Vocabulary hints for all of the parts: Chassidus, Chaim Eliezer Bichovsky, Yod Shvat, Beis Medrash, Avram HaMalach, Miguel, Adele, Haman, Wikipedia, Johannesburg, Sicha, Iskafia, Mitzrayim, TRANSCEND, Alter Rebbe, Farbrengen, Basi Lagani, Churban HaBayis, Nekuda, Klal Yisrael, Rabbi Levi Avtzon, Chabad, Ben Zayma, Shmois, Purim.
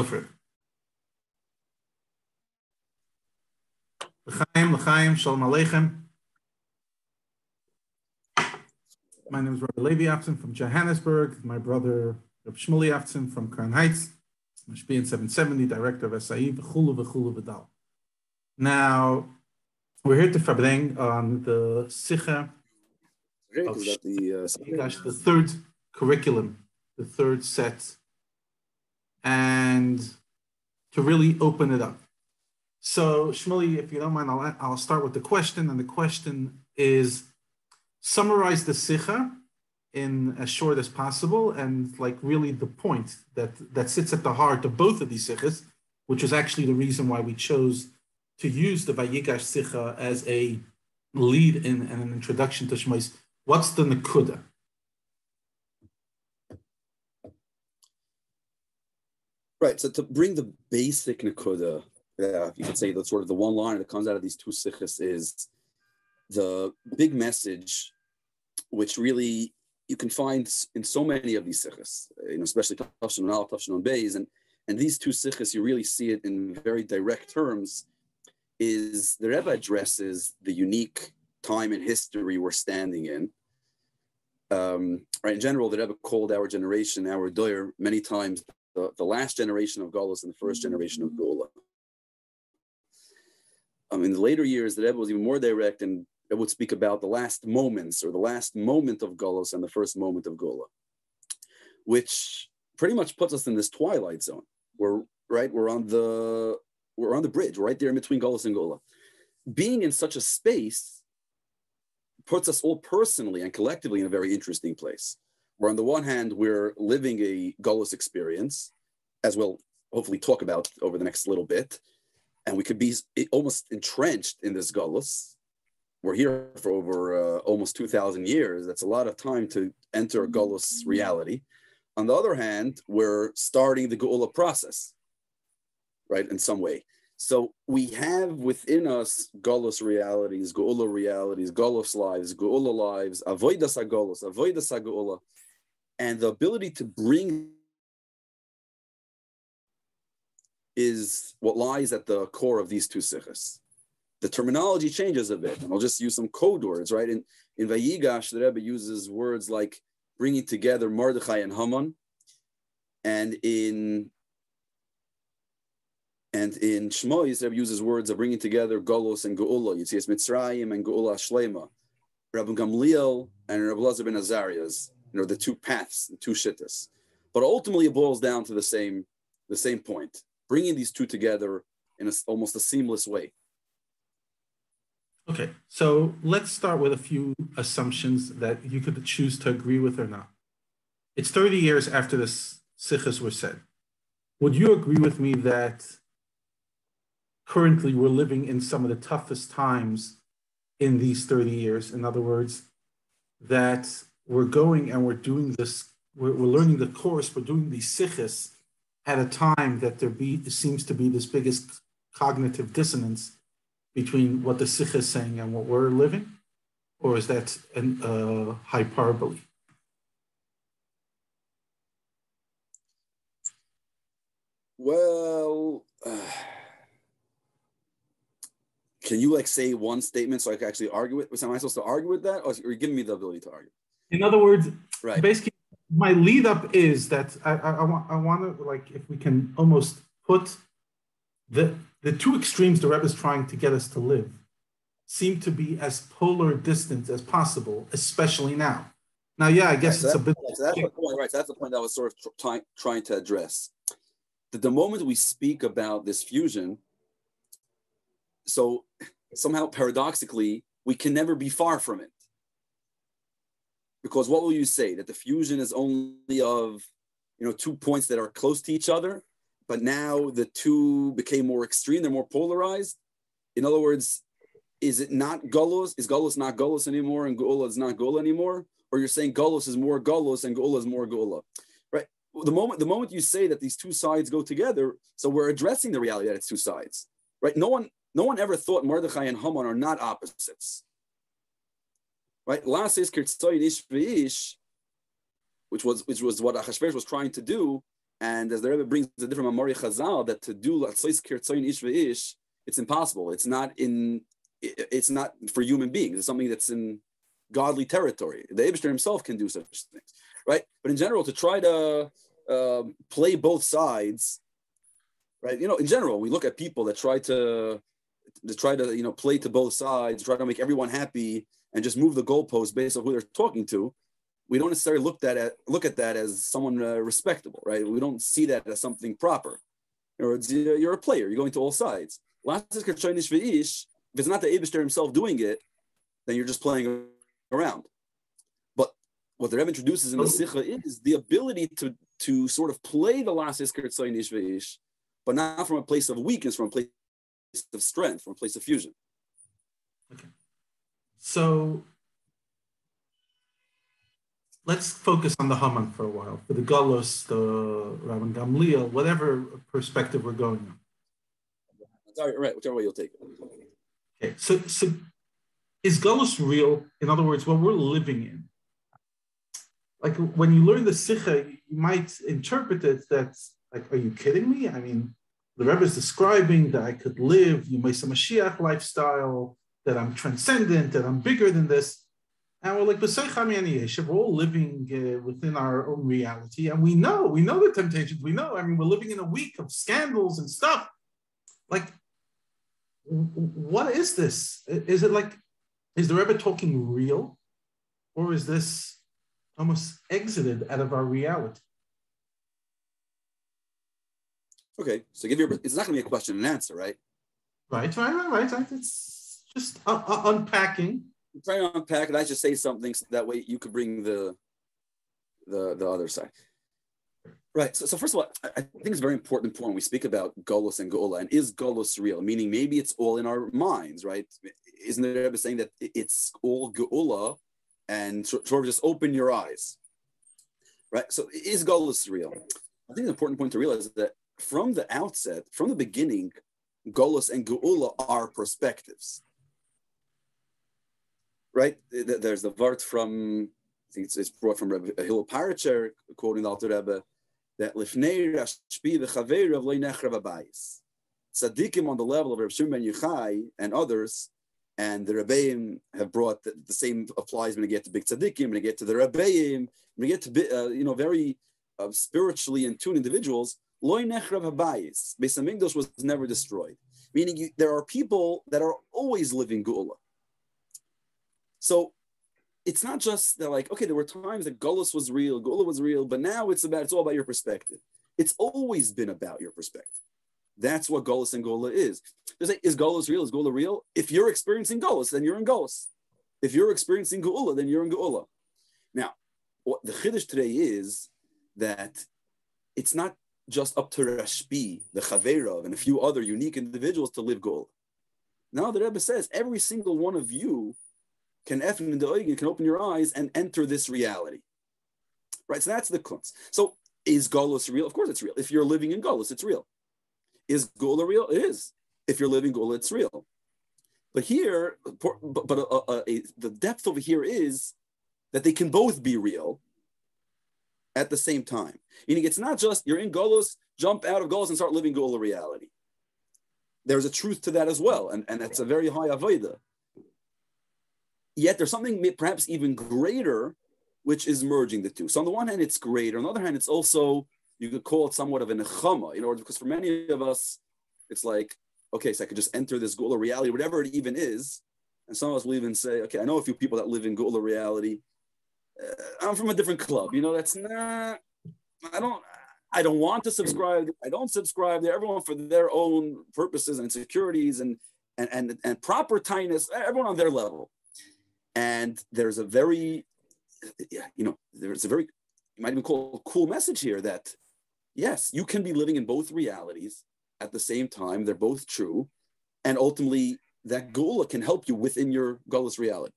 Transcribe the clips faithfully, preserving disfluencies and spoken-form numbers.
Chaim, L'chaim, Shalom Aleichem. My name is Rabbi Levi Avtzon from Johannesburg. My brother, Rabbi Shimon Avtzon from Crown Heights. Mashbi in seven seventy, director of S I E, v'chulu v'chulu v'dal. Now, we're here to Farbrengen on the Sicha of Vayigash, the third curriculum, the third set, and to really open it up. So, Shmuley, if you don't mind, I'll, I'll start with the question. And the question is, summarize the Sicha in as short as possible, and like really the point that, that sits at the heart of both of these Sichas, which is actually the reason why we chose to use the Vayigash Sicha as a lead in and an introduction to Shmois. What's the Nekuda? Right, so to bring the basic nekuda, yeah, you could say the sort of the one line that comes out of these two sichas is the big message, which really you can find in so many of these sichas, you know, especially Tafshin and Al, Tafshin and Beis, and and these two sichas, you really see it in very direct terms. Is the Rebbe addresses the unique time in history we're standing in. Um, right, in general, the Rebbe called our generation, our doyer, many times. The, the last generation of Golus and the first generation of Geula. Um, in the later years, the Rebbe was even more direct and it would speak about the last moments or the last moment of Golus and the first moment of Geula, which pretty much puts us in this twilight zone. We're right, we're on the we're on the bridge, we're right there in between Golus and Geula. Being in such a space puts us all personally and collectively in a very interesting place. Where on the one hand, we're living a Golus experience, as we'll hopefully talk about over the next little bit. And we could be almost entrenched in this Golus. We're here for over uh, almost two thousand years. That's a lot of time to enter a Golus reality. On the other hand, we're starting the Geula process, right, in some way. So we have within us Golus realities, Geula realities, Golus lives, Geula lives, Avodas HaGolus, Avodas HaGeula. And the ability to bring is what lies at the core of these two sichas. The terminology changes a bit, and I'll just use some code words, right? In, in Vayigash, the Rebbe uses words like bringing together Mordechai and Haman, and in and in Shmois, the Rebbe uses words of bringing together Golus and Geula. You see, it's Mitzrayim and Geula Shlema, Rabban Gamliel and Rabbi Elazar ben Azaria's. You know, the two paths, the two shittas. But ultimately, it boils down to the same, the same point, bringing these two together in a, almost a seamless way. Okay, so let's start with a few assumptions that you could choose to agree with or not. It's thirty years after the sichas were said. Would you agree with me that currently we're living in some of the toughest times in these thirty years? In other words, that we're going and we're doing this, we're, we're learning the course, we're doing these sichas at a time that there be, seems to be this biggest cognitive dissonance between what the sicha is saying and what we're living? Or is that an uh, hyperbole? Well, uh, can you like say one statement so I can actually argue with, am I supposed to argue with that? Or are you giving me the ability to argue? In other words, right. Basically, my lead up is that I, I, I want I want to, like, if we can almost put the the two extremes the Rebbe is trying to get us to live seem to be as polar distant as possible, especially now. Now, yeah, I guess right, so it's that, a bit. So that's the point, right? So that's the point that I was sort of trying trying to address. That the moment we speak about this fusion, so somehow paradoxically, we can never be far from it. Because what will you say? That the fusion is only of, you know, two points that are close to each other, but now the two became more extreme, they're more polarized. In other words, is it not Golus? Is Golus not Golus anymore and Geula is not Geula anymore? Or you're saying Golus is more Golus and Geula is more Geula, right? The moment, the moment you say that these two sides go together, so we're addressing the reality that it's two sides, right? No one, no one ever thought Mordechai and Haman are not opposites. Right, which was which was what Achashverosh was trying to do, And as the Rebbe brings a different Mamori Chazal, that to do Latzois Kirtzoin Ish Veish, it's impossible. It's not in. It's not for human beings. It's something that's in godly territory. The Eibishter himself can do such things, right? But in general, to try to uh, play both sides, right? You know, in general, we look at people that try to, to try to you know play to both sides, try to make everyone happy, and just move the goalposts based on who they're talking to. We don't necessarily look that at look at that as someone uh, respectable, right? We don't see that as something proper. In other words, you're a player. You're going to all sides. If it's not the Eibishter himself doing it, then you're just playing around. But what the Rebbe introduces in the Sicha is the ability to to sort of play the Las Isker Tzoyin Ish Veish, but not from a place of weakness, from a place of strength, from a place of fusion. Okay. So let's focus on the Haman for a while, for the Golus, the Rabban Gamliel, whatever perspective we're going on. Sorry, right, whichever way you'll take it. Okay, so, so is Golus real? In other words, what we're living in. Like when you learn the Sicha, you might interpret it that's like, are you kidding me? I mean, the Rebbe is describing that I could live, you may say Mashiach lifestyle, that I'm transcendent, that I'm bigger than this. And we're like, we're all living uh, within our own reality. And we know, we know the temptations. We know, I mean, we're living in a week of scandals and stuff. Like, what is this? Is it like, is the Rebbe talking real? Or is this almost exited out of our reality? Okay, so give your, it's not going to be a question and answer, right? Right, right, right, right. It's just uh, uh, unpacking. I'm trying to unpack it. I should say something so that way you could bring the the the other side. Right. So, so first of all, I, I think it's a very important point when we speak about Golus and Geula, and is Golus real? Meaning maybe it's all in our minds, right? Isn't the Rebbe saying that it's all Geula and sort of just open your eyes? Right? So is Golus real? I think an important point to realize is that from the outset, from the beginning, Golus and Geula are perspectives. Right, there's the vart from, I think it's brought from Rabbi Hillel Paracher, quoting the Alter Rebbe, that lifnei rashpi v'chaveirav lo nechrev habayis. Tzaddikim on the level of Rabbi Shimon Bar Yochai and others, and the Rebbeim have brought the, the same applies when they get to big tzaddikim, when they get to the Rebbeim, when they get to uh, you know very uh, spiritually in tune individuals. Lo nechrev habayis. Beis Hamikdash was never destroyed. Meaning you, there are people that are always living Geula. So it's not just that like, okay, there were times that Golus was real, Geula was real, but now it's about, it's all about your perspective. It's always been about your perspective. That's what Golus and Geula is. They say, is Golus real? Is Geula real? If you're experiencing Golus, then you're in Golus. If you're experiencing Geula, then you're in Geula. Now, what the Chiddush today is that it's not just up to Rashbi, the Chaverov, and a few other unique individuals to live Geula. Now the Rebbe says, every single one of you can and can open your eyes and enter this reality, right? So that's the kunst. So is Golus real? Of course it's real. If you're living in Golus, it's real. Is Geula real? It is. If you're living Geula, it's real. But here, but, but uh, uh, a, the depth over here is that they can both be real at the same time. Meaning it's not just you're in Golus, jump out of Golus and start living Geula reality. There's a truth to that as well, and, and that's a very high avodah. Yet there's something perhaps even greater, which is merging the two. So on the one hand, it's greater. On the other hand, it's also, you could call it somewhat of a nechama, in order, because for many of us, it's like, okay, so I could just enter this Geula reality, whatever it even is. And some of us will even say, okay, I know a few people that live in Geula reality. Uh, I'm from a different club. You know, that's not, I don't, I don't want to subscribe. I don't subscribe. They're everyone for their own purposes and insecurities and, and, and, and proper tightness, everyone on their level. And there's a very, you know, there's a very, you might even call a cool message here that, yes, you can be living in both realities at the same time. They're both true. And ultimately, that Geula can help you within your Golus reality.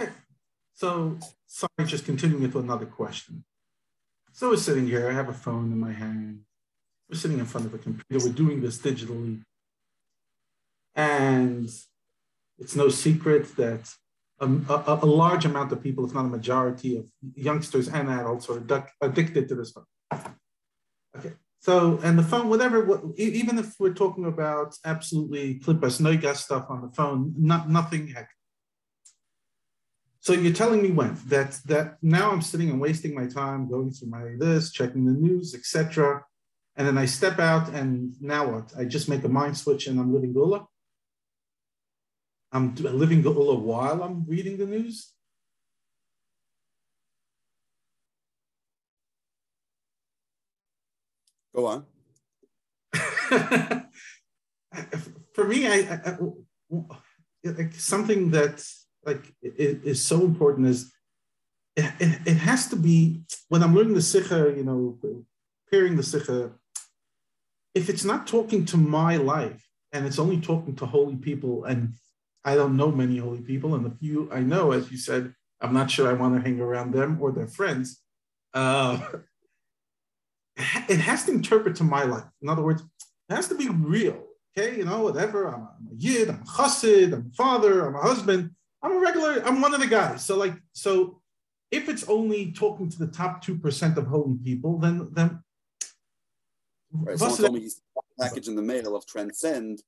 Okay. So, sorry, just continuing with another question. So we're sitting here. I have a phone in my hand. We're sitting in front of a computer. We're doing this digitally. And it's no secret that a, a, a large amount of people, if not a majority of youngsters and adults, are addic- addicted to this phone. So, and the phone, whatever, even if we're talking about absolutely klipas noigas stuff on the phone, not nothing hectic. So you're telling me when that that now I'm sitting and wasting my time going through my this, checking the news, et cetera. And then I step out, and now what? I just make a mind switch, and I'm living Geula. I'm living Geula while I'm reading the news. Go on. For me, I, I, I something that. Like it is so important is it, it, it has to be when I'm learning the Sicha, you know, pairing the Sicha, if it's not talking to my life and it's only talking to holy people, and I don't know many holy people, and the few I know, as you said, I'm not sure I want to hang around them or their friends. Uh, it has to interpret to my life. In other words, it has to be real, okay? You know, whatever, I'm, I'm a yid, I'm a chassid, I'm a father, I'm a husband. I'm a regular, I'm one of the guys. So like, so if it's only talking to the top two percent of holy people, then, then. Right, someone told me he saw a package in the mail of TRANSCEND.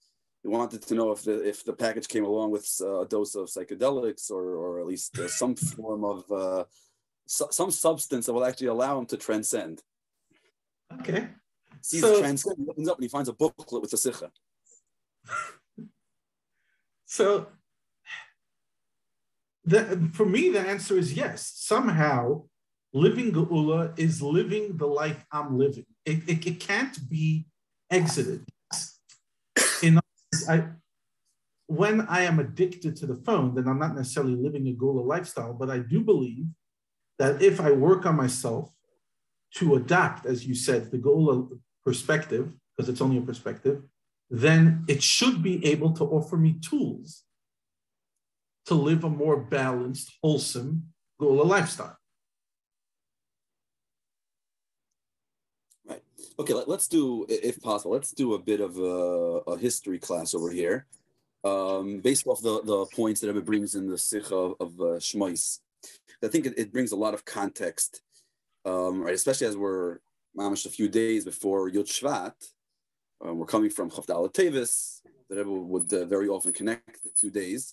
He wanted to know if the, if the package came along with a dose of psychedelics or, or at least uh, some form of, uh, su some substance that will actually allow him to transcend. Okay. Sees so, TRANSCEND, he opens up and he finds a booklet with the Sicha. So. The, for me, the answer is yes. Somehow, living Geula is living the life I'm living. It, it, it can't be exited. In other words, I, when I am addicted to the phone, then I'm not necessarily living a Geula lifestyle, but I do believe that if I work on myself to adapt, as you said, the Geula perspective, because it's only a perspective, then it should be able to offer me tools to live a more balanced, wholesome Geula lifestyle. Right. Okay, let, let's do, if possible, let's do a bit of a, a history class over here, um, based off the, the points that it brings in the Sicha of, of uh, Shmois. I think it, it brings a lot of context, um, right? Especially as we're mamish a few days before Yod Shvat, um, we're coming from Chavdal Tevis, the Rebbe would uh, very often connect the two days.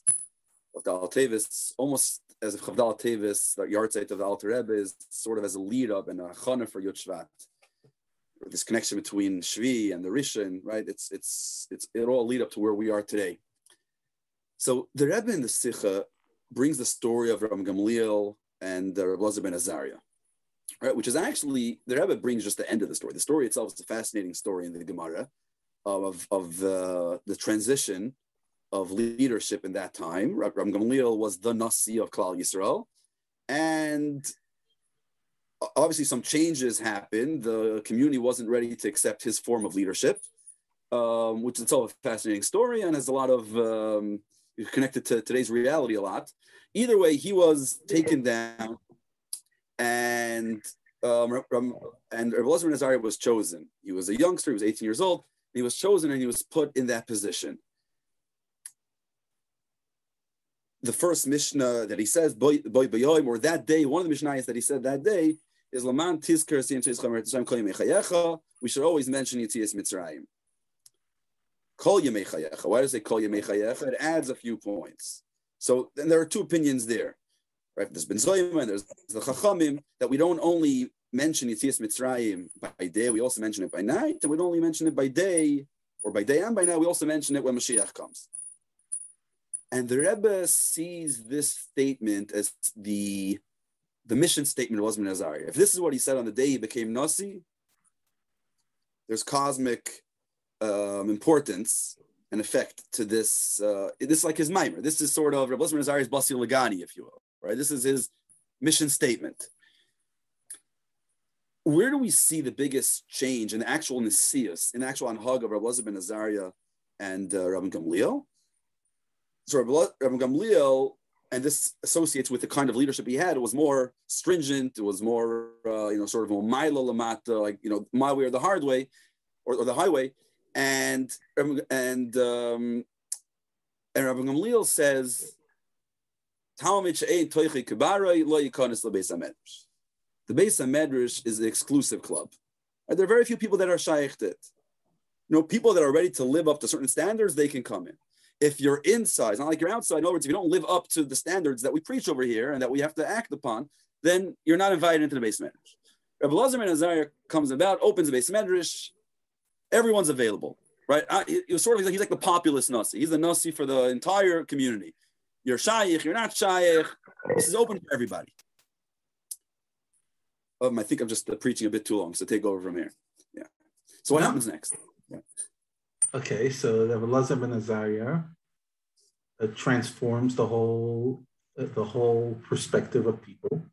Chavdal Tevis, almost as if Chavdal Tevis, the Yartzeit of the Alter Rebbe, is sort of as a lead up and a chana for Yod Shvat. This connection between Shvi and the Rishon, right? It's it's it's it all lead up to where we are today. So the Rebbe in the Sicha brings the story of Rabban Gamliel and Rabbi Elazar ben Azaria, right? Which is actually the Rebbe brings just the end of the story. The story itself is a fascinating story in the Gemara of of uh, the transition of leadership in that time. Rabban Gamliel was the Nasi of Klal Yisrael, and obviously some changes happened. The community wasn't ready to accept his form of leadership, um, which is itself a fascinating story and has a lot of um, connected to today's reality a lot. Either way, he was taken down, and um, and Rabbi Elazar ben Azaria was chosen. He was a youngster. He was eighteen years old. He was chosen, and he was put in that position. The first Mishnah that he says, boy, boy, boy, or that day, one of the Mishnahs that he said that day is Laman Tizkar. We should always mention Yitzias Mitzrayim. Kol Yemei Chayecha. Why does it say Kol Yemei Chayecha? It adds a few points. So then there are two opinions there, right? There's Ben Zayma and there's the Chachamim, that we don't only mention Yitzias Mitzrayim by day, we also mention it by night, and we don't only mention it by day or by day and by night. We also mention it when Mashiach comes. And the Rebbe sees this statement as the, the mission statement of Elazar ben Azaria. If this is what he said on the day he became Nasi, there's cosmic um, importance and effect to this. Uh, this is like his mimer. This is sort of Elazar ben Azaria's Basi Lagani, if you will. Right? This is his mission statement. Where do we see the biggest change in the actual Nesius, in the actual Anhag of Elazar ben Azaria and uh, Rabban Gamliel? So Rabban Gamliel, and this associates with the kind of leadership he had, it was more stringent, it was more, uh, you know, sort of a milo lamata, like, you know, my way or the hard way, or, or the highway. And, and, um, and Rabban Gamliel says, the Beis Medrash is the exclusive club. There are very few people that are shaykh it. You know, people that are ready to live up to certain standards, they can come in. If you're inside, it's not like you're outside. In other words, if you don't live up to the standards that we preach over here and that we have to act upon, then you're not invited into the Beis Medrash. Rabbi Elazar ben Azaria comes about, opens the Beis Medrash. Everyone's available, right? I, he, he was sort of he's like, he's like the populist nasi. He's the nasi for the entire community. You're shaykh, you're not shaykh. This is open for everybody. Um, I think I'm just preaching a bit too long, so take over from here. Yeah. So what no. happens next? Yeah. Okay, so Rabbi Elazar ben Azaria uh, transforms the whole uh, the whole perspective of people,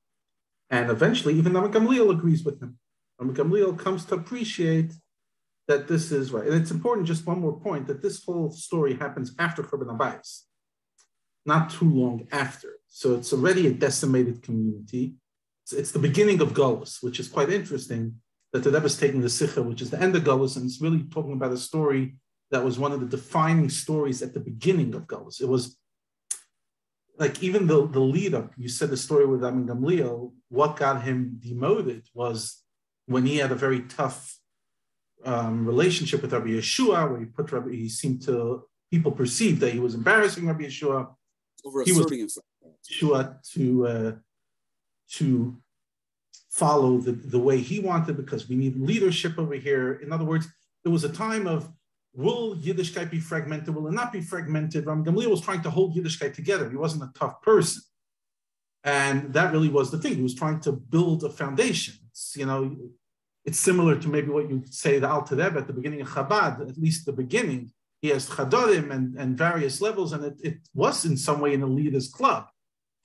and eventually even Rabban Gamliel agrees with him. Rabban Gamliel comes to appreciate that this is right, and it's important. Just one more point: that this whole story happens after Churban Habayis, not too long after. So it's already a decimated community. It's, it's the beginning of Golus, which is quite interesting. That the Rebbe is taking the Sicha, which is the end of Golus, and it's really talking about a story that was one of the defining stories at the beginning of Golus. It was like even the, the lead up, you said the story with Rabban Gamliel, what got him demoted was when he had a very tough um, relationship with Rabbi Yeshua, where he put Rabbi, he seemed to, people perceived that he was embarrassing Rabbi Yeshua. Over-asserting himself. Yeshua to, uh, to follow the, the way he wanted because we need leadership over here. In other words, there was a time of, will Yiddishkeit be fragmented? Will it not be fragmented? Rabban Gamliel was trying to hold Yiddishkeit together. He wasn't a tough person. And that really was the thing. He was trying to build a foundation. It's, you know, it's similar to maybe what you say the Alter Rebbe at the beginning of Chabad, at least the beginning. He has chadorim and, and various levels, and it, it was in some way an elitist club.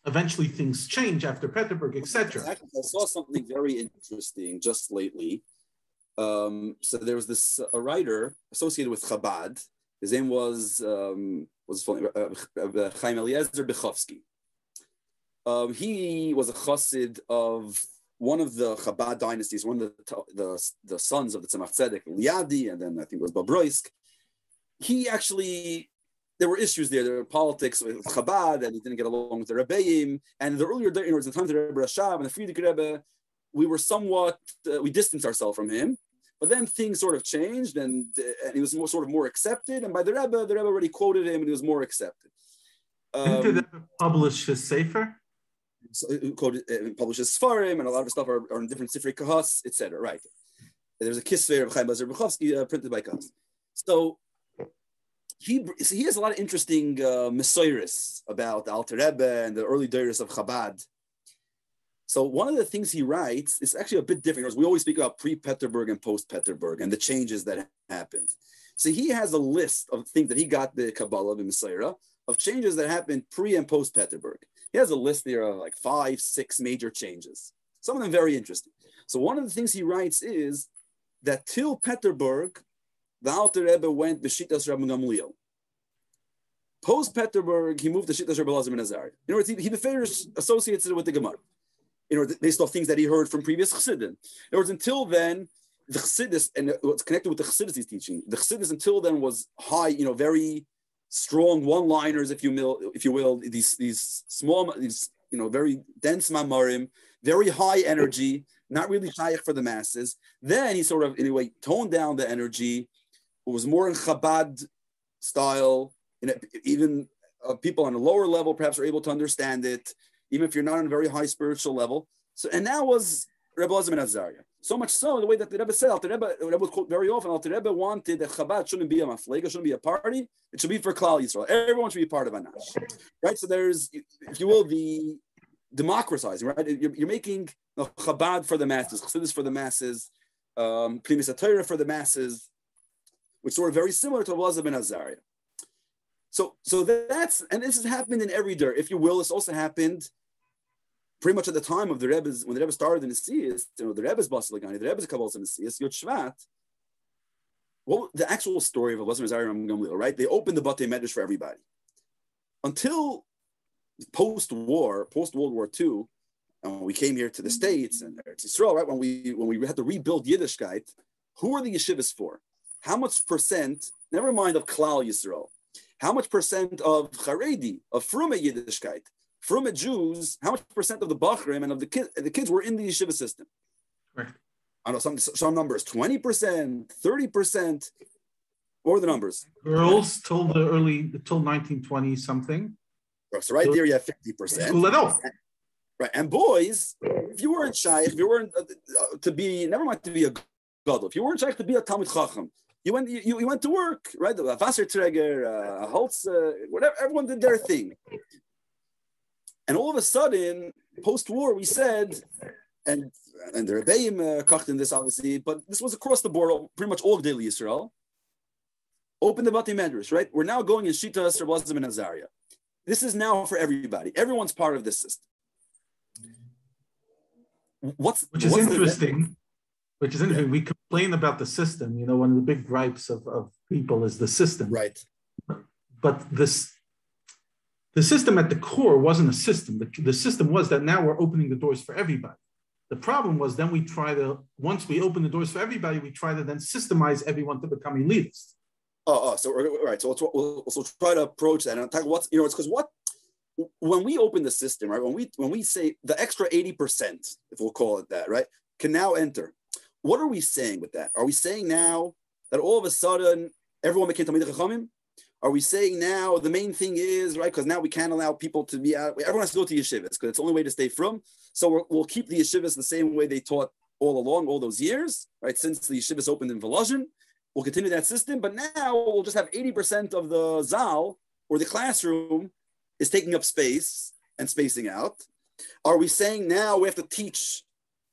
Eventually, things change after Petersburg, et cetera. Exactly. I saw something very interesting just lately. Um, so there was this a writer associated with Chabad. His name was um, was uh, Chaim Eliezer Bichovsky. Um, he was a chassid of one of the Chabad dynasties, one of the the, the sons of the Tzemach Tzedek, Liadi, and then I think it was Bobroisk. He actually. There were issues there. There were politics with Chabad, and he didn't get along with the Rebbeim. And the earlier, in words, the time of the Rebbe Rashav and the Friedrich Rebbe, we were somewhat, uh, we distanced ourselves from him. But then things sort of changed, and, uh, and he was more, sort of more accepted. And by the Rebbe, the Rebbe already quoted him, and he was more accepted. Um, Didn't the Rebbe publish his Sefer? So he quoted, uh, publishes Sfarim, and a lot of stuff are, are in different Sifrei Kahas, et cetera. Right. And there's a Kisvei of Chaim Eliezer Bichovsky uh, printed by Kahas. So, He so he has a lot of interesting uh, mesairis about the Alter Rebbe and the early deiros of Chabad. So one of the things he writes is actually a bit different. We always speak about pre-Peterburg and post-Peterburg and the changes that happened. So he has a list of things that he got the Kabbalah and Mesaira of changes that happened pre and post-Peterburg. He has a list there of like five, six major changes. Some of them very interesting. So one of the things he writes is that till Peterburg, the Alter Rebbe went b'shitas Rabban Gamliel. Post Petersburg, he moved to shitas Rabbi Elazar ben Azaria. In other words, he, he beferish associates it with the Gemara. In order, based off things that he heard from previous Chassidim. In other words, until then, the Chassidus and what's connected with the Chassidus he's teaching. The Chassidus until then was high, you know, very strong one-liners, if you will, if you will, these these small, these you know, very dense mamarim, very high energy, not really shaykh for the masses. Then he sort of, anyway, toned down the energy. It was more in Chabad style, and even uh, people on a lower level perhaps are able to understand it, even if you're not on a very high spiritual level. So, and that was Rebbe Elazar ben Azaria. So much so, the way that the Rebbe said, Alter Rebbe, Rebbe would quote very often, Alter Rebbe wanted that Chabad shouldn't be a maflega, shouldn't be a party. It should be for Klal Yisrael. Everyone should be part of Anash, right? So there's, if you will, the democratizing, right? You're, you're making you know, Chabad for the masses, Chassidus for the masses, um, Primus HaTorah for the masses, which sort of very similar to Rabbi Elazar ben Azaria. So, so that's, and this has happened in every der, if you will. This also happened pretty much at the time of the Rebbe's, when the Rebbe started in the Nesiyas, you know, the Rebbe's Basi Lagani, the Rebbe's Kabbalah in the Nesiyas, Yod Shvat. Well, the actual story of Rabbi Elazar ben Azaria and Rabban Gamliel, right? They opened the Batei Medrash for everybody. Until post-war, post-World War Two, and when we came here to the States and Eretz Yisrael, right? When we, when we had to rebuild Yiddishkeit, who were the yeshivas for? How much percent, never mind of Klal Yisrael, how much percent of Haredi, of Frume Yiddishkeit, Frume Jews, how much percent of the Bachrim and of the, kid, the kids were in the yeshiva system? Right. I don't know, some some numbers, twenty percent, thirty percent, or the numbers. Girls till the early, till nineteen twenty something. So right there, you have fifty percent. Let off. Right, and boys, if you weren't shy, if you weren't uh, to be, never mind to be a gadol, if you weren't shy to be a Talmid Chacham, you went, you, you went to work, right? A Wasserträger, a Holz, uh, whatever, everyone did their thing. And all of a sudden, post-war, we said, and and the Rebbeim uh, cocked in this, obviously, but this was across the board, pretty much all Klal Yisrael. Open the Bati Medrash, right? We're now going in Shittas, Rabban Gamliel, and Azaria. This is now for everybody. Everyone's part of this system. What's, which is what's interesting, which is interesting. Yeah. We complain about the system. You know, one of the big gripes of, of people is the system. Right. But this, the system at the core wasn't a system. The, the system was that now we're opening the doors for everybody. The problem was then we try to, once we open the doors for everybody, we try to then systemize everyone to become elitist. Oh, oh so all right. So we'll, we'll, we'll try to approach that and talk what's, you know, it's because what, when we open the system, right, when we when we say the extra eighty percent, if we'll call it that, right, can now enter. What are we saying with that? Are we saying now that all of a sudden everyone became Talmidei Chachamim? Are we saying now the main thing is, right, because now we can't allow people to be out, everyone has to go to yeshivas because it's the only way to stay from. So we're, we'll keep the yeshivas the same way they taught all along, all those years, right, since the yeshivas opened in Volozhin. We'll continue that system, but now we'll just have eighty percent of the zal or the classroom is taking up space and spacing out. Are we saying now we have to teach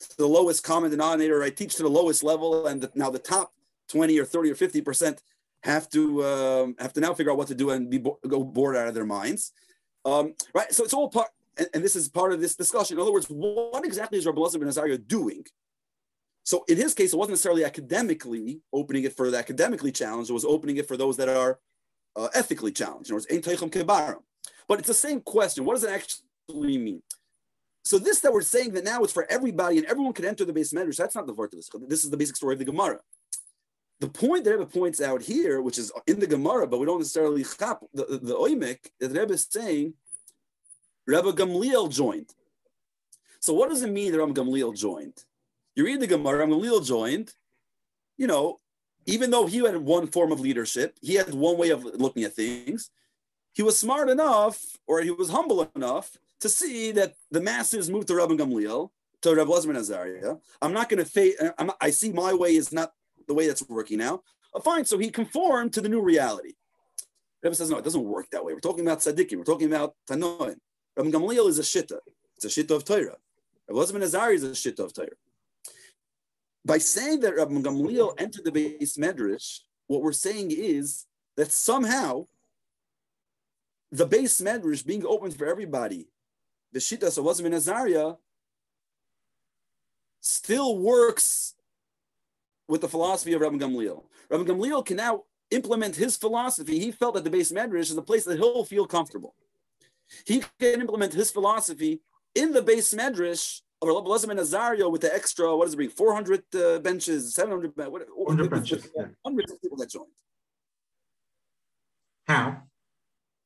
to the lowest common denominator, right? Teach to the lowest level, and the, now the top twenty or thirty or fifty percent have to um, have to now figure out what to do and be bo- go bored out of their minds, um, right? So it's all part, and, and this is part of this discussion. In other words, what exactly is Rabbi Elazar ben Azaria doing? So in his case, it wasn't necessarily academically opening it for the academically challenged; it was opening it for those that are uh, ethically challenged. In other words, ein toichem kebarim. But it's the same question. What does it actually mean? So this that we're saying that now it's for everybody and everyone can enter the Beis Medrash, that's not the Vart of this. This is the basic story of the Gemara. The point that Rebbe points out here, which is in the Gemara, but we don't necessarily chap, the, the, the oimek, that Rebbe is saying, Rabban Gamliel joined. So what does it mean that Rabban Gamliel joined? You read the Gemara, Rabban Gamliel joined, you know, even though he had one form of leadership, he had one way of looking at things, he was smart enough, or he was humble enough to see that the masses moved to Rabban Gamliel, to Rabbi Elazar ben Azaria. I'm not going to fade. I'm not, I see my way is not the way that's working now. Oh, fine, so he conformed to the new reality. Rebbe says, no, it doesn't work that way. We're talking about tzaddikim. We're talking about tanoim. Rabban Gamliel is a shitta. It's a shitta of Torah. Rabbi Elazar ben Azaria is a shitta of Torah. By saying that Rabban Gamliel entered the Beis Medrash, what we're saying is that somehow the Beis Medrash being open for everybody, the Shittas of Elazar ben Azaria, still works with the philosophy of Rabban Gamliel. Rabban Gamliel can now implement his philosophy. He felt that the Beis Medrash is a place that he'll feel comfortable. He can implement his philosophy in the Beis Medrash of Elazar ben Azaria with the extra, what does it bring, four hundred uh, benches, seven hundred, what, one hundred benches, yeah. one hundred people that joined. How?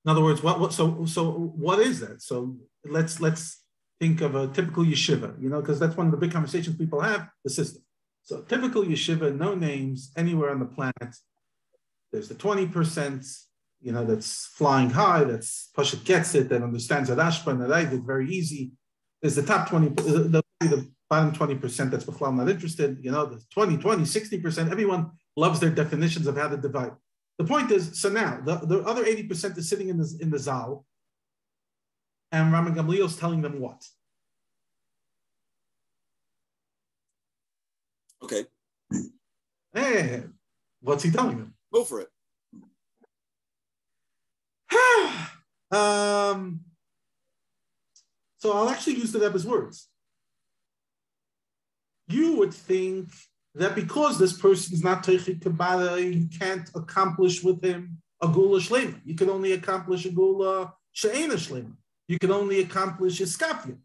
In other words, what, what so so what is that? So let's let's think of a typical yeshiva, you know, because that's one of the big conversations people have, the system. So typical yeshiva, no names anywhere on the planet. There's the twenty percent, you know, that's flying high, that's Pasha gets it, that understands that Ashpa and that I did very easy. There's the top twenty, the, the bottom twenty percent that's B'chlal not interested, you know, the twenty, twenty, sixty percent, everyone loves their definitions of how to divide. The point is, so now the, the other eighty percent is sitting in the in the zal, and Rabban Gamliel is telling them what? Okay. Hey, what's he telling them? Go for it. um. So I'll actually use the Rebbe's words. You would think that because this person's not Teichik Kabbalah, you can't accomplish with him a Geula Shlema. You can only accomplish a Geula She'ena Shlema. You can only accomplish Iskafia.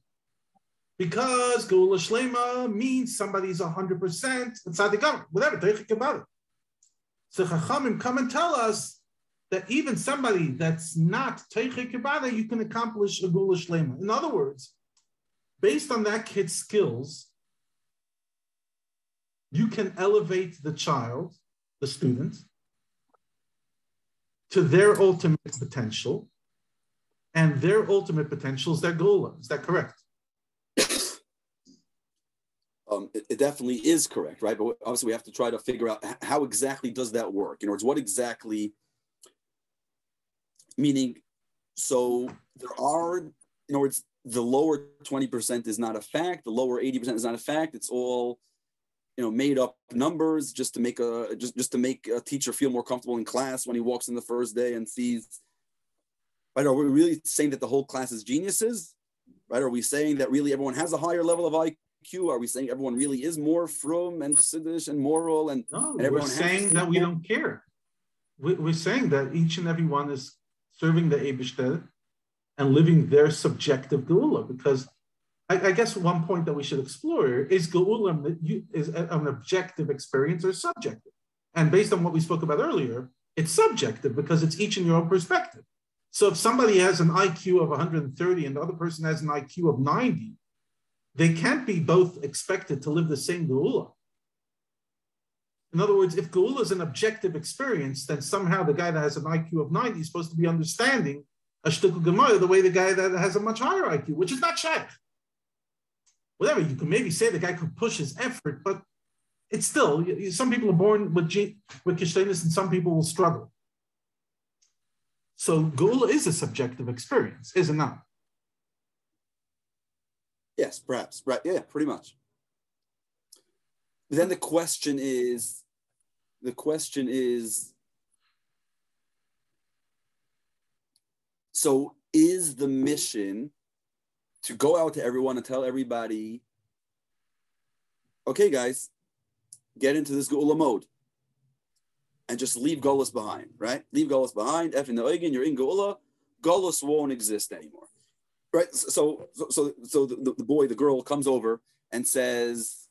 Because Geula Shlema means somebody's one hundred percent, Tzaddik, whatever, Teichik Kabbalah. So Chachamim come and tell us that even somebody that's not Teichik Kabbalah, you can accomplish a Geula Shlema. In other words, based on that kid's skills, you can elevate the child, the student, to their ultimate potential, and their ultimate potential is their Geula. Is that correct? Um, it, it definitely is correct, right? But obviously we have to try to figure out how exactly does that work? In other words, what exactly, meaning, so there are, in other words, the lower twenty percent is not a fact, the lower eighty percent is not a fact, it's all, you know, made up numbers just to make a, just, just to make a teacher feel more comfortable in class when he walks in the first day and sees, right? Are we really saying that the whole class is geniuses, right? Are we saying that really everyone has a higher level of I Q? Are we saying everyone really is more frum and chassidish and moral? And, no, and everyone we're saying that we don't care. We, we're saying that each and every one is serving the Eibishter and living their subjective Geula. Because I, I guess one point that we should explore is Geula is an objective experience or subjective? And based on what we spoke about earlier, it's subjective because it's each in your own perspective. So if somebody has an I Q of one hundred thirty and the other person has an I Q of ninety, they can't be both expected to live the same Geula. In other words, if Geula is an objective experience, then somehow the guy that has an I Q of ninety is supposed to be understanding a shtukul gemara the way the guy that has a much higher I Q, which is not shaykh. Whatever, you can maybe say the guy could push his effort, but it's still, some people are born with G, with kishteinus and some people will struggle. So Geula is a subjective experience, is it not? Yes, perhaps, right? Yeah, pretty much. But then the question is, the question is, so is the mission to go out to everyone and tell everybody, okay, guys, get into this Geula mode and just leave Golus behind, right? Leave Golus behind, F in the Eugen, you're in Geula, Golus won't exist anymore. Right, so so so the, the boy, the girl comes over and says,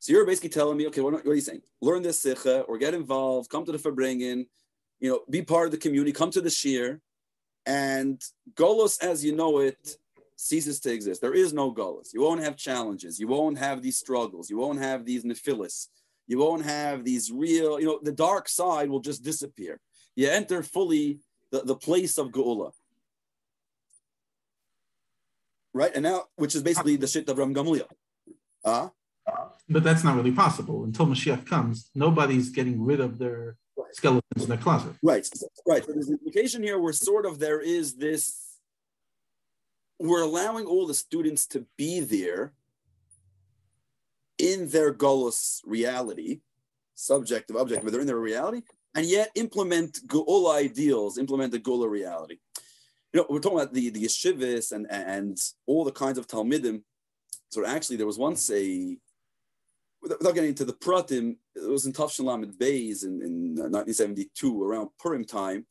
so you're basically telling me, okay, what, what are you saying? Learn this Sicha or get involved, come to the Farbrengen, you know, be part of the community, come to the Shir, and Golus as you know it ceases to exist. There is no Golus. You won't have challenges. You won't have these struggles. You won't have these Nephilis. You won't have these real, you know, the dark side will just disappear. You enter fully the, the place of Geula. Right, and now, which is basically the shit of Rabban Gamliel. Uh, but that's not really possible. Until Mashiach comes, nobody's getting rid of their right. skeletons in their closet. Right, right. So there's an implication here where sort of there is this, we're allowing all the students to be there in their Golus reality, subjective, objective, but they're in their reality, and yet implement Geula ideals, implement the Geula reality. You know, we're talking about the, the yeshivas and, and all the kinds of Talmidim. So actually there was once a, without getting into the Pratim, it was in Tafshin Lamed Beis in, in nineteen seventy-two, around Purim time.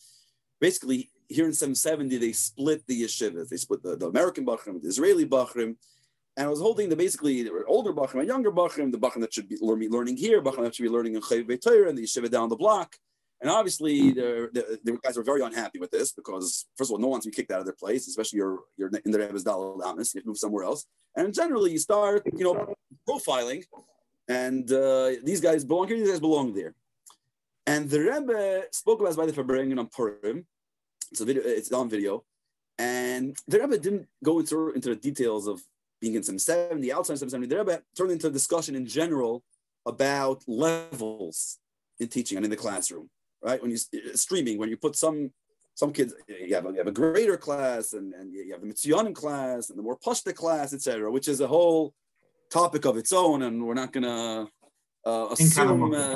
Basically, here in seven seventy, they split the yeshivas. They split the, the American Bachrim, the Israeli Bachrim. And I was holding the basically there were older Bachrim and younger Bachrim, the Bachrim that should be learning here, Bachrim that should be learning in Chayiv Beit Torah, and the yeshiva down the block. And obviously, the, the, the guys were very unhappy with this because, first of all, no one wants to be kicked out of their place, especially you're, you're in the Rebbe's Dalal Amis, you move somewhere else. And generally, you start, you know, profiling, and uh, these guys belong here, these guys belong there. And the Rebbe spoke about this by the Farbrengen on Purim. It's a video, it's on video. And the Rebbe didn't go into, into the details of being in seven seventy, outside of seven seventy. The Rebbe turned into a discussion in general about levels in teaching and in the classroom. Right, when you're streaming, when you put some some kids, you have a, you have a greater class, and, and you have the Mitzion class, and the more Pashta class, et cetera, which is a whole topic of its own, and we're not going to uh, assume, uh,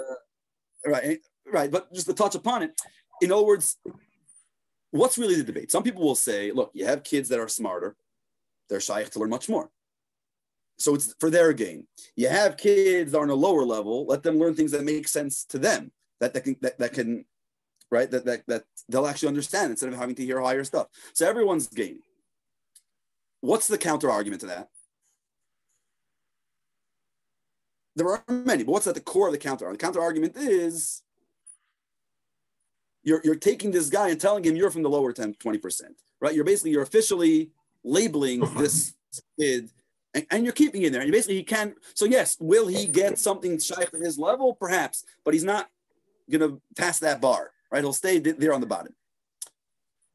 right, right, but just to touch upon it, in other words, what's really the debate? Some people will say, look, you have kids that are smarter, they're shaykh to learn much more. So it's for their gain. You have kids that are on a lower level, let them learn things that make sense to them. That, that can that, that can right that, that that they'll actually understand instead of having to hear higher stuff. So everyone's gaining. What's the counter argument to that? There are many, but what's at the core of the counter argument? The counter argument is you're you're taking this guy and telling him you're from the lower ten, twenty percent, right? You're basically you're officially labeling this kid. and, and you're keeping it there. And basically, he can. So yes, will he get something shaykh at his level? Perhaps, but he's not going to pass that bar, right? He'll stay there on the bottom.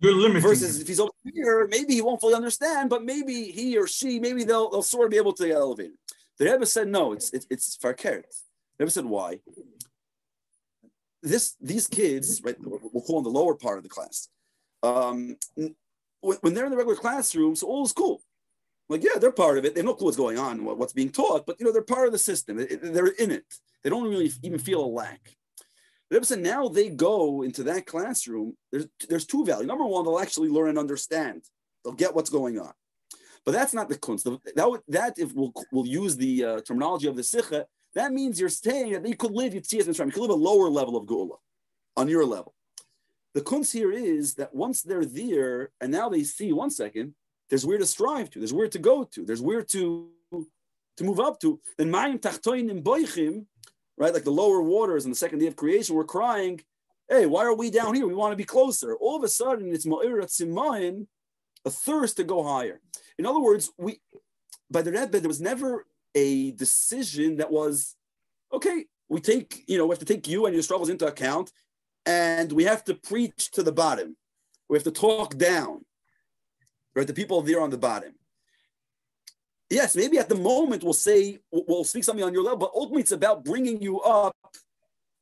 You're limiting. Versus him. If he's over here, maybe he won't fully understand, but maybe he or she, maybe they'll, they'll sort of be able to get elevated. The Rebbe said, no, it's it's, it's farkeret. The Rebbe said, why? This These kids, right, we'll call them the lower part of the class, um, when they're in the regular classroom, so all is cool. Like, yeah, they're part of it. They have no clue what's going on, what, what's being taught, but, you know, they're part of the system. They're in it. They don't really even feel a lack. The Rebbe said, now they go into that classroom. There's, there's two values. Number one, they'll actually learn and understand. They'll get what's going on. But that's not the kunst. That, that if we'll, we'll use the uh, terminology of the Sicha, that means you're saying that you could live, you'd see as Mitzrayim, you could live a lower level of Geula on your level. The kunst here is that once they're there, and now they see, one second, there's where to strive to, there's where to go to, there's where to, to move up to, then Mayim Tachtoinim Boichim, right, like the lower waters on the second day of creation, we're crying, hey, why are we down here? We want to be closer. All of a sudden, it's Mo'irat Simayim, a thirst to go higher. In other words, we by the Rebbe, there was never a decision that was, okay, we take, you know, we have to take you and your struggles into account, and we have to preach to the bottom. We have to talk down, right? The people there on the bottom. Yes, maybe at the moment we'll say, we'll speak something on your level, but ultimately it's about bringing you up.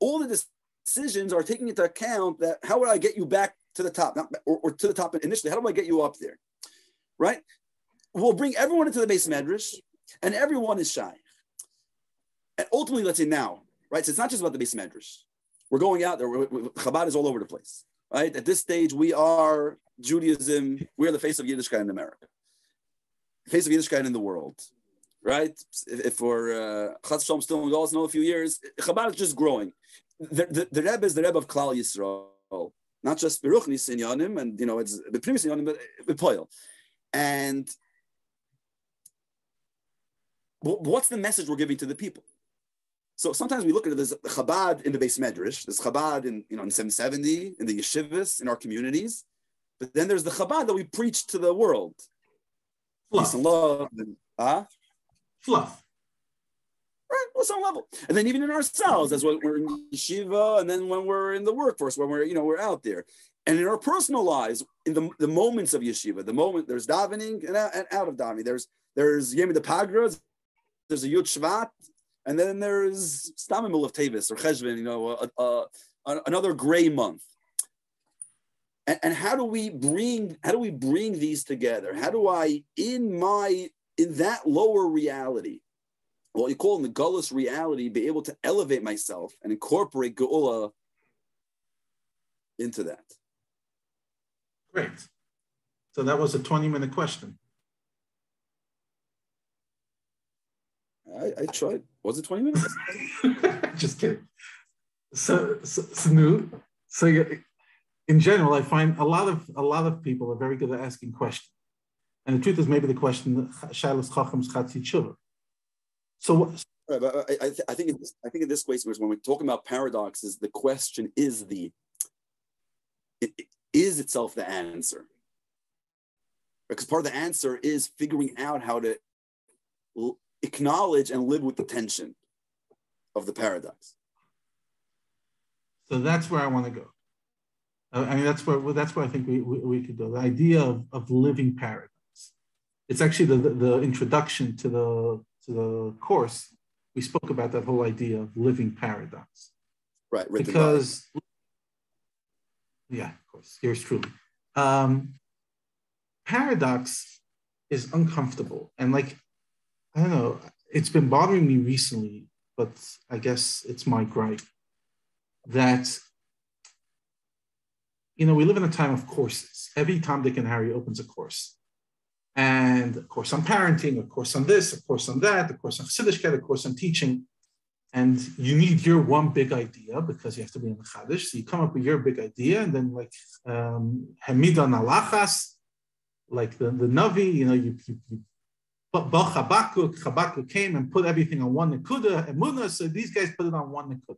All the decisions are taking into account that how would I get you back to the top, not, or, or to the top initially, how do I get you up there, right? We'll bring everyone into the Beis Medrash, and everyone is shy. And ultimately, let's say now, right? So it's not just about the Beis Medrash. We're going out there. We're, we're, Chabad is all over the place, right? At this stage, we are Judaism. We are the face of Yiddishkeit in America, the face of Yiddishkeit in the world, right? If, if we're Chas Shalom still in Golus in a few years, Chabad is just growing. The, the, the Rebbe is the Rebbe of Klal Yisrael, not just Beruchnis in Yonim, and you know it's the previous Yonim, but Bepoil, and. What's the message we're giving to the people? So sometimes we look at it as Chabad in the Beis Medrash, there's Chabad in, you know, in seven seventy, in the yeshivas, in our communities, but then there's the Chabad that we preach to the world. Fluff. Peace and love. And, uh, Fluff. Right, well, some level. And then even in ourselves, that's when we're in yeshiva, and then when we're in the workforce, when we're, you know, we're out there. And in our personal lives, in the, the moments of yeshiva, the moment there's davening and out, and out of davening, there's, there's Yemi de Pagras, there's a Yod Shvat, and then there's Stamimul of Tevis or Cheshvan, you know, a, a, a, another gray month. And, and how do we bring? How do we bring these together? How do I, in my in that lower reality, what you call in the Golus reality, be able to elevate myself and incorporate Geula into that? Great. So that was a twenty-minute question. I, I tried. Was it twenty minutes? Just kidding. So, so, so, no, so you, in general, I find a lot of a lot of people are very good at asking questions, and the truth is maybe the question shalos chacham chatzi tshuva. So, I, I, I think in this, I think in this case, when we're talking about paradoxes, the question is the it, it is itself the answer, because part of the answer is figuring out how to acknowledge and live with the tension of the paradox. So that's where I want to go. I mean, that's where that's where I think we, we, we could go. The idea of, of living paradox. It's actually the, the, the introduction to the to the course. We spoke about that whole idea of living paradox. Right. Because, yeah, of course, yours truly. Um, paradox is uncomfortable, and like, I don't know, it's been bothering me recently, but I guess it's my gripe that, you know, we live in a time of courses. Every Tom, Dick, and Harry opens a course. And of course on parenting, of course on this, of course on that, of course on Chassidishkeit, of course on teaching. And you need your one big idea because you have to be in the Chadish. So you come up with your big idea and then like Hamida um, Nalachas, like the, the Navi, you know, you, you, you But Habakkuk, Habakkuk came and put everything on one nekuda, emunah, so these guys put it on one nekuda.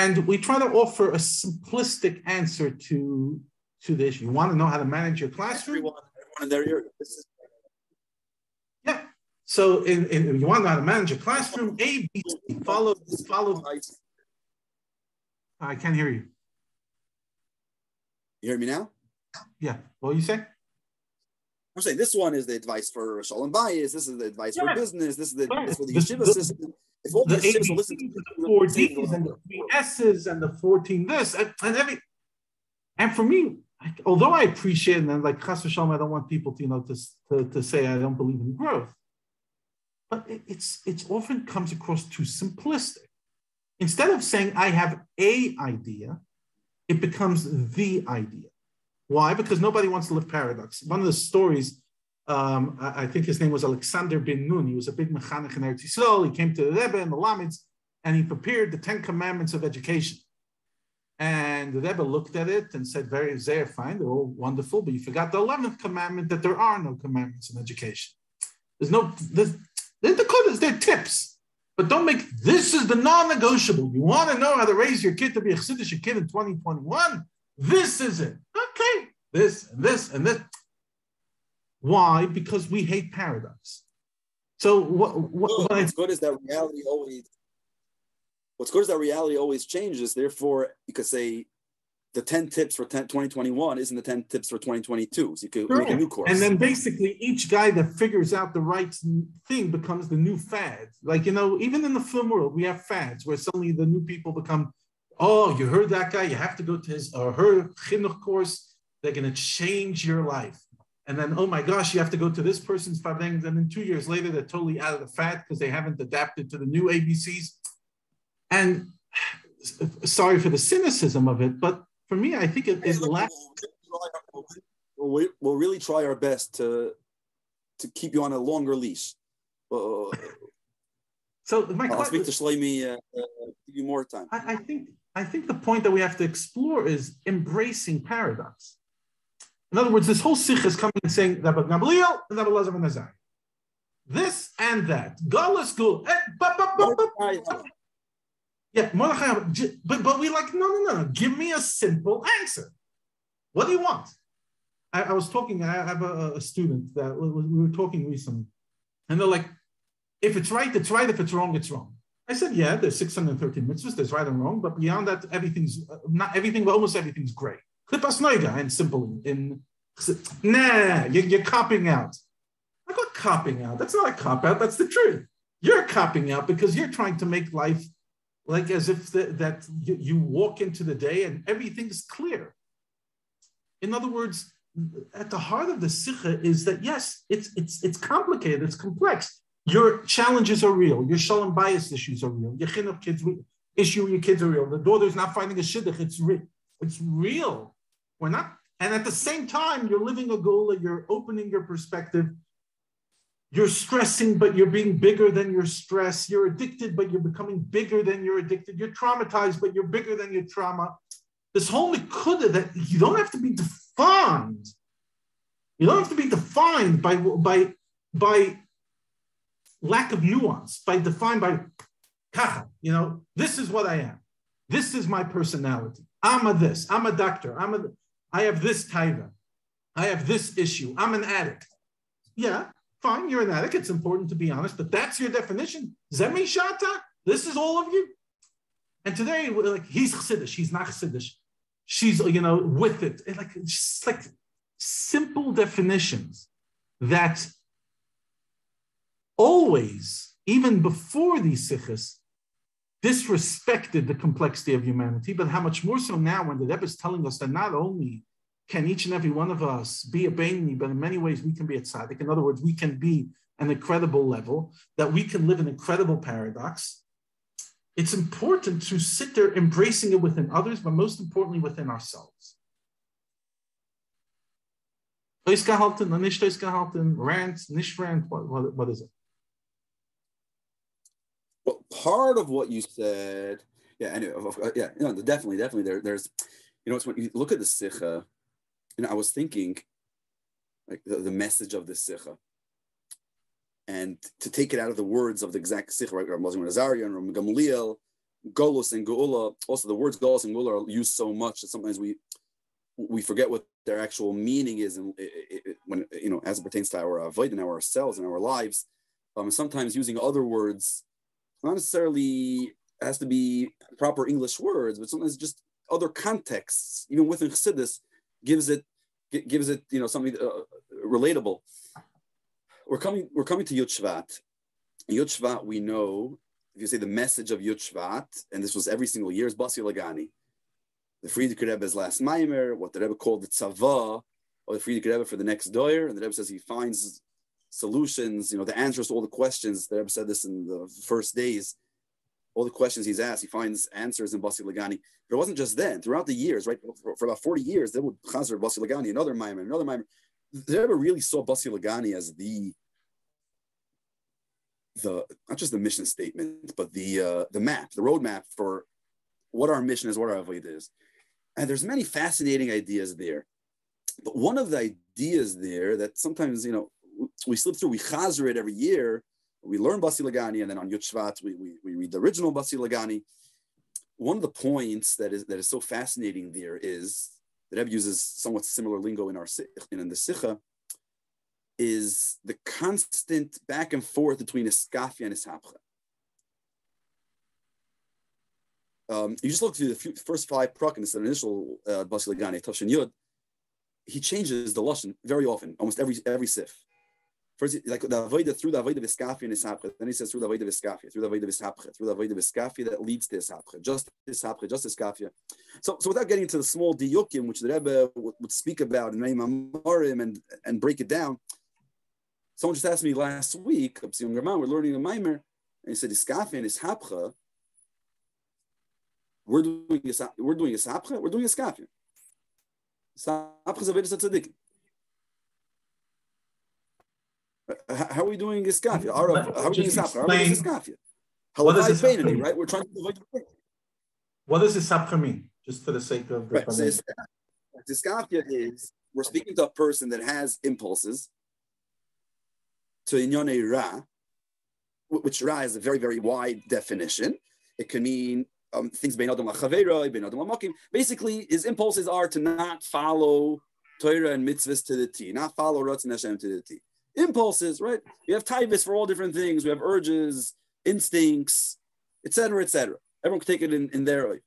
And we try to offer a simplistic answer to, to this. You want to know how to manage your classroom? Everyone, everyone in their ear. This is... Yeah, So in, in, if you want to know how to manage a classroom, A, B, C, follow this, follow this. I can't hear you. You hear me now? Yeah. What do you say? I'm saying this one is the advice for Shalom Bayis. This is the advice yeah. for business. This is the advice for the yeshiva system. If all the, the yeshivas listen to the four Ds and the three S's and the fourteen this and, and every. And for me, I, although I appreciate and I'm like Chas v'Shalom, I don't want people to you know to, to, to say I don't believe in growth. But it, it's it's often comes across too simplistic. Instead of saying I have a idea, it becomes the idea. Why? Because nobody wants to live paradox. One of the stories, um, I, I think his name was Alexander bin Nun. He was a big mechanech in Eretz Yisrael. He came to the Rebbe and the Lamids, and he prepared the Ten Commandments of Education. And the Rebbe looked at it and said, very they're fine, they're all wonderful, but you forgot the eleventh commandment that there are no commandments in education. There's no, there's, there's the codes, they're tips. But don't make, this is the non-negotiable. You want to know how to raise your kid to be a Chassidish kid in twenty twenty-one? This is it. Okay, this, and this, and this. Why? Because we hate paradox. So what, what, good. what I, what's good is that reality always, what's good is that reality always changes. Therefore, you could say the ten tips for twenty twenty-one isn't the ten tips for twenty twenty-two. So you could make a new course. And then basically each guy that figures out the right thing becomes the new fad. Like, you know, even in the film world, we have fads where suddenly the new people become, oh, you heard that guy, you have to go to his or her chinuch course, they're going to change your life. And then, oh my gosh, you have to go to this person's Farbrengen. And then two years later, they're totally out of the fat because they haven't adapted to the new A B Cs. And sorry for the cynicism of it, but for me, I think it, it lacks. We'll, we'll really try our best to, to keep you on a longer leash. Uh, so my I'll speak to Shlomi, uh, uh, give you more time. I, I think. I think the point that we have to explore is embracing paradox. In other words, this whole Sicha is coming and saying Rabban Gamliel and Rabbi Elazar ben Azaria. This and that. Golus, Geula. Yeah, Mordechai. But, but we like, no, no, no, no. Give me a simple answer. What do you want? I, I was talking, I have a, a student that we were talking recently. And they're like, if it's right, it's right. If it's wrong, it's wrong. I said, yeah, there's six hundred thirteen mitzvahs, there's right and wrong, but beyond that, everything's uh, not everything, but almost everything's gray. Klippas noiga and simple. In nah, you're, you're copping out. I got copping out. That's not a cop out. That's the truth. You're copping out because you're trying to make life like as if the, that you, you walk into the day and everything's clear. In other words, at the heart of the Sicha is that yes, it's it's it's complicated. It's complex. Your challenges are real. Your shalom bias issues are real. Your chinuch kids issue your kids are real. The daughter's not finding a shidduch. It's real. It's real. We're not. And at the same time, you're living a goal. You're opening your perspective. You're stressing, but you're being bigger than your stress. You're addicted, but you're becoming bigger than you're addicted. You're traumatized, but you're bigger than your trauma. This whole nekuda that you don't have to be defined. You don't have to be defined by by by. Lack of nuance, by defined by, kaha, you know, this is what I am. This is my personality. I'm a this. I'm a doctor. I'm a. I have this taiva. I have this issue. I'm an addict. Yeah, fine. You're an addict. It's important to be honest, but that's your definition. Zemi shata. This is all of you. And today, we're like he's chassidish. He's not chassidish. She's you know with it. It's like just like simple definitions that. Always, even before these sichas, disrespected the complexity of humanity, but how much more so now when the Rebbe is telling us that not only can each and every one of us be a Beini, but in many ways we can be a tzaddik. In other words, we can be an incredible level, that we can live an incredible paradox. It's important to sit there embracing it within others, but most importantly within ourselves. Oisgehalten, nicht oisgehalten, rant, nicht rant, what, what is it? Well, part of what you said, yeah, anyway, yeah, no, definitely, definitely. There, there's, you know, it's when you look at the Sicha, and I was thinking, like the, the message of the Sicha, and to take it out of the words of the exact Sicha, right? Rabban Azaria and Rabban Gamliel, Golus and Geula. Also, the words Golus and Geula are used so much that sometimes we we forget what their actual meaning is, and when you know, as it pertains to our avoid and ourselves and our lives. um, sometimes using other words, not necessarily has to be proper English words, but sometimes just other contexts, even within Chassidus, gives it gives it you know something uh, relatable. We're coming we're coming to Yod Shvat. Yod Shvat, we know, if you say the message of Yod Shvat, and this was every single year, is Basi Lagani, the Friedrich Rebbe's last Maamar, what the Rebbe called the Tzava, or the Friedrich Rebbe for the next doyer, and the Rebbe says he finds solutions, you know, the answers to all the questions. The Rebbe said this in the first days. All the questions he's asked, he finds answers in Basi Lagani. But it wasn't just then. Throughout the years, right, for, for about forty years, there would Chazer Basi Lagani, another Maamar, another Maamar. They never really saw Basi Lagani as the, the not just the mission statement, but the uh, the map, the roadmap for what our mission is, what our avodah is. And there's many fascinating ideas there. But one of the ideas there that sometimes, you know, we slip through, we Chazer it every year. We learn Basi Lagani, and then on Yod Shvat, we, we, we read the original Basi Lagani. One of the points that is that is so fascinating there is, the Rebbe uses somewhat similar lingo in our in the Sicha, is the constant back and forth between Iskafia and Ishapcha. Um, you just look through the few, first five prakim, the initial uh, Basi Lagani, Toshin Yud, he changes the Lashon very often, almost every, every Sif. First, like the Avodah, through the Avodah of Iskafia and Ishapcha. Then he says, through the Avodah of Iskafia, through the Avodah of Ishapcha, through the Avodah of Iskafia that leads to Ishapcha, just Ishapcha, just Iskafia. So, so without getting into the small diyukim, which the Rebbe would, would speak about in many mamarim and, and break it down, someone just asked me last week, we're learning a Maimer, and he said, Iskafia and Ishapcha, we're doing Ishapcha, we're doing Ishapcha, we're doing Iskafia. Ishapcha is a Vedas HaTzadikim. How are we doing Iskafia? How are we doing Iskafia? What does Iskafia right? We're trying to avoid the thing. What does Iskafia mean? Just for the sake of the right. So Iskafia is we're speaking to a person that has impulses to Inyone Ra, which Ra is a very, very wide definition. It can mean um, things Bein Adam LaChavera, Bein Adam LaMakim. Basically, his impulses are to not follow Torah and mitzvahs to the T, not follow Ratz and Hashem to the T. Impulses, right? We have taivas for all different things. We have urges, instincts, et cetera, et cetera. Everyone can take it in, in their way.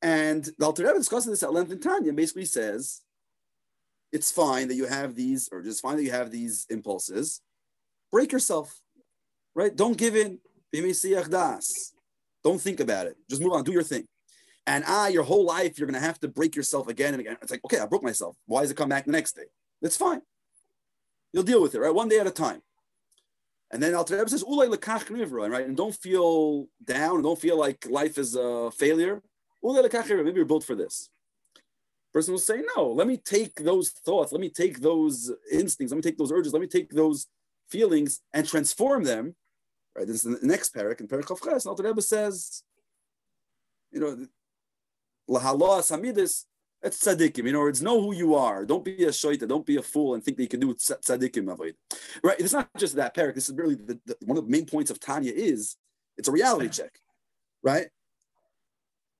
And the Alter Rebbe discusses this at length in Tanya. Basically says, it's fine that you have these urges, fine that you have these impulses. Break yourself, right? Don't give in. Don't think about it. Just move on. Do your thing. And ah, your whole life, you're going to have to break yourself again and again. It's like, okay, I broke myself. Why does it come back the next day? It's fine. You'll deal with it, right? One day at a time. And then Alter Rebbe says, Ulay lekach nivra, right? And don't feel down, and don't feel like life is a failure. Ulay lekach nivra, maybe you're built for this. Person will say, no, let me take those thoughts, let me take those instincts, let me take those urges, let me take those feelings and transform them, right? This is the next parak, and parak Chavches, and Alter Rebbe says, you know, lahalah samidis. It's tzaddikim. In other words, know who you are. Don't be a shoita. Don't be a fool and think that you can do tzaddikim avoid. Right? It's not just that parak. This is really the, the, one of the main points of Tanya is it's a reality check, right?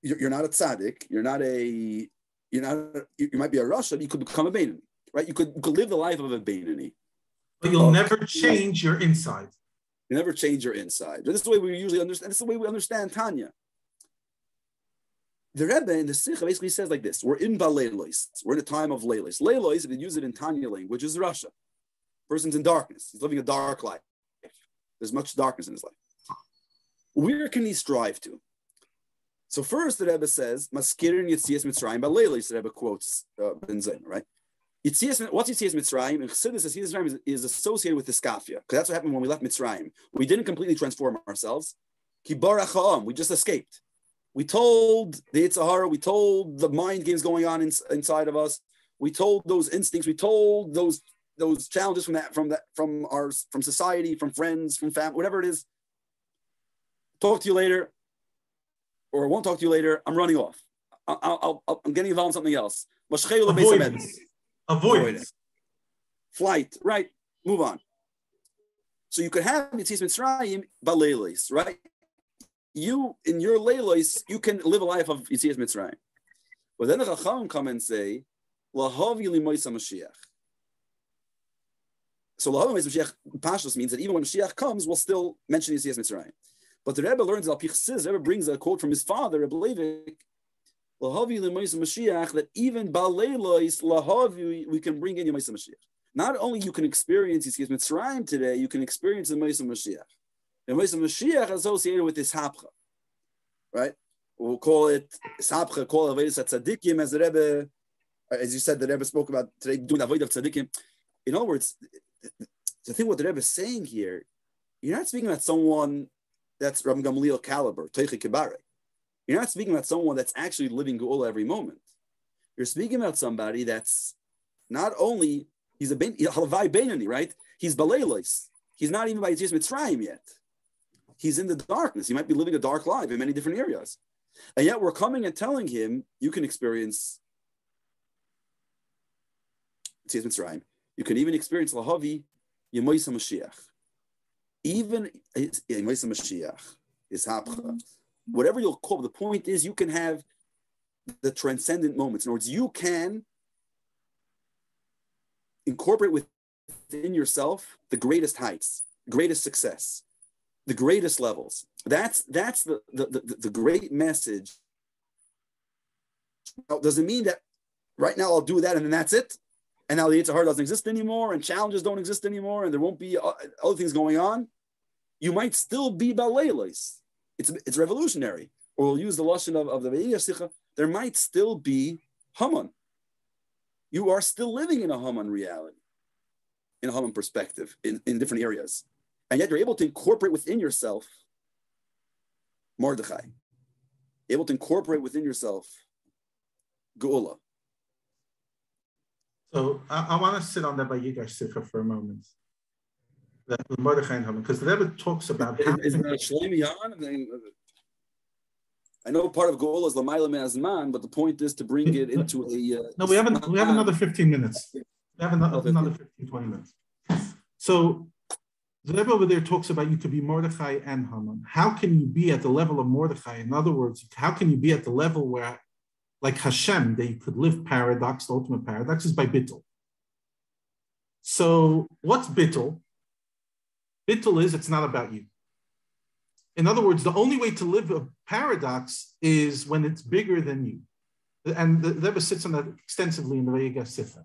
You're, you're not a tzaddik. You're not a. You're not. A, you might be a Russian. You could become a Beinani, right? You could, you could live the life of a Beinani. But you'll um, never change your inside. You never change your inside. This is the way we usually understand. This is the way we understand Tanya. The Rebbe in the Sicha basically says like this: we're in Baleilois. We're in a time of Leilois. Leilois, if you use it in Tanya language, is Russia. Person's in darkness. He's living a dark life. There's much darkness in his life. Where can he strive to? So first, the Rebbe says, "Maskirin Yitzias Mitzrayim Baleilois." The Rebbe quotes uh, Ben Zayma, right? Yitzias, what's Yitzias Mitzrayim? And Chassidus says Yitzias Mitzrayim is associated with Iskafia, because that's what happened when we left Mitzrayim. We didn't completely transform ourselves. Ki barach ha'am, we just escaped. We told the Yitzhahara, we told the mind games going on in, inside of us. We told those instincts. We told those those challenges from that, from that, from our, from society, from friends, from family, whatever it is. Talk to you later, or won't talk to you later. I'm running off. I'll, I'll, I'll, I'm getting involved in something else. Avoidance. Avoidance. Flight. Right. Move on. So you could have Yitzis Mitzrayim Baleilis, right? You, in your leilois, you can live a life of Yitzias Mitzrayim. But then the Chacham come and say, Lahavi limoisa Mashiach. So L'Havim Beis Mashiach Pashtus means that even when Mashiach comes, we'll still mention Yetzias Mitzrayim. But the Rebbe learns, Al Pichsiz, the Rebbe brings a quote from his father, Rabbi Levi, L'Havi L'Mois Mashiach, that even Baleilois L'Havi, we can bring in Yemais Mashiach. Not only you can experience Yetzias Mitzrayim today, you can experience the Yemais Mashiach. The Yemais Mashiach associated with this Hapcha, right? We'll call it Hapcha, call it Avedis HaTzadikim, as the Rebbe, as you said, the Rebbe spoke about today, doing Avedis of Tzadikim. In other words, so I think what the Rebbe is saying here, you're not speaking about someone that's Rabban Gamliel caliber, Teichi Kibare. You're not speaking about someone that's actually living Geula every moment. You're speaking about somebody that's not only, he's a Halavai Beinani, right? He's Baleilois. He's not even by Yetzias Mitzrayim yet. He's in the darkness. He might be living a dark life in many different areas. And yet we're coming and telling him, you can experience Yetzias Mitzrayim. You can even experience Lahavi Yemois HaMashiach. Even Yemois HaMashiach is Hapcha. Whatever you'll call, the point is you can have the transcendent moments. In other words, you can incorporate within yourself the greatest heights, greatest success, the greatest levels. That's that's the, the, the, the great message. Now, does it mean that right now I'll do that and then that's it? And now the Yitzhar doesn't exist anymore, and challenges don't exist anymore, and there won't be other things going on. You might still be Baleilois. It's it's revolutionary. Or we'll use the lashon of, of the Vayigash Sicha. There might still be Haman. You are still living in a Haman reality, in a Haman perspective, in, in different areas. And yet you're able to incorporate within yourself Mordechai. You're able to incorporate within yourself Geula. So I, I want to sit on that Vayigash Sicha for a moment. That Mordechai and Haman, because the Rebbe talks about. Is it Shlomi Yan? I know part of Geula is L'mayla Me'azman, but the point is to bring it into a. Uh, no, we haven't. We have another fifteen minutes. We have another, another fifteen, twenty minutes. So the Rebbe over there talks about you could be Mordechai and Haman. How can you be at the level of Mordechai? In other words, how can you be at the level where? Like Hashem, that you could live paradox, the ultimate paradox is by bittul. So what's bittul? Bittul is it's not about you. In other words, the only way to live a paradox is when it's bigger than you. And the Rebbe sits on that extensively in the Vayigash Sicha.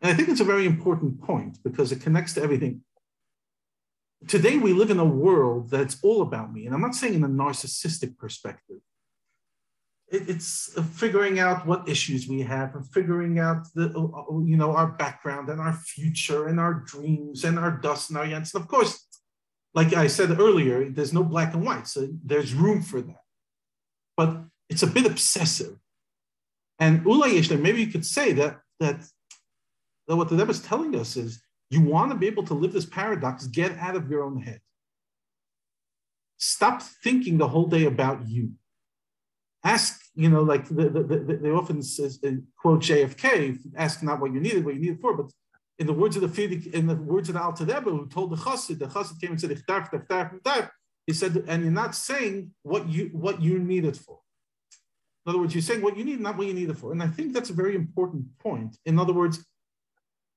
And I think it's a very important point because it connects to everything. Today we live in a world that's all about me. And I'm not saying in a narcissistic perspective. It's figuring out what issues we have and figuring out the, you know, our background and our future and our dreams and our dust and our yants. And of course, like I said earlier, there's no black and white, so there's room for that. But it's a bit obsessive. And Ulay Yeshleim, maybe you could say that, that, that what the Rebbe is telling us is you want to be able to live this paradox, get out of your own head. Stop thinking the whole day about you. Ask, you know, like the, the, the, they often says, uh, quote J F K, ask not what you needed, what you needed for. But in the words of the Fidik, in the words of the Alter Rebbe, who told the Chassid, the Chassid came and said, "Ichtarf, ichtarf, ichtarf." He said, and you're not saying what you what you need it for. In other words, you're saying what you need, not what you need it for. And I think that's a very important point. In other words,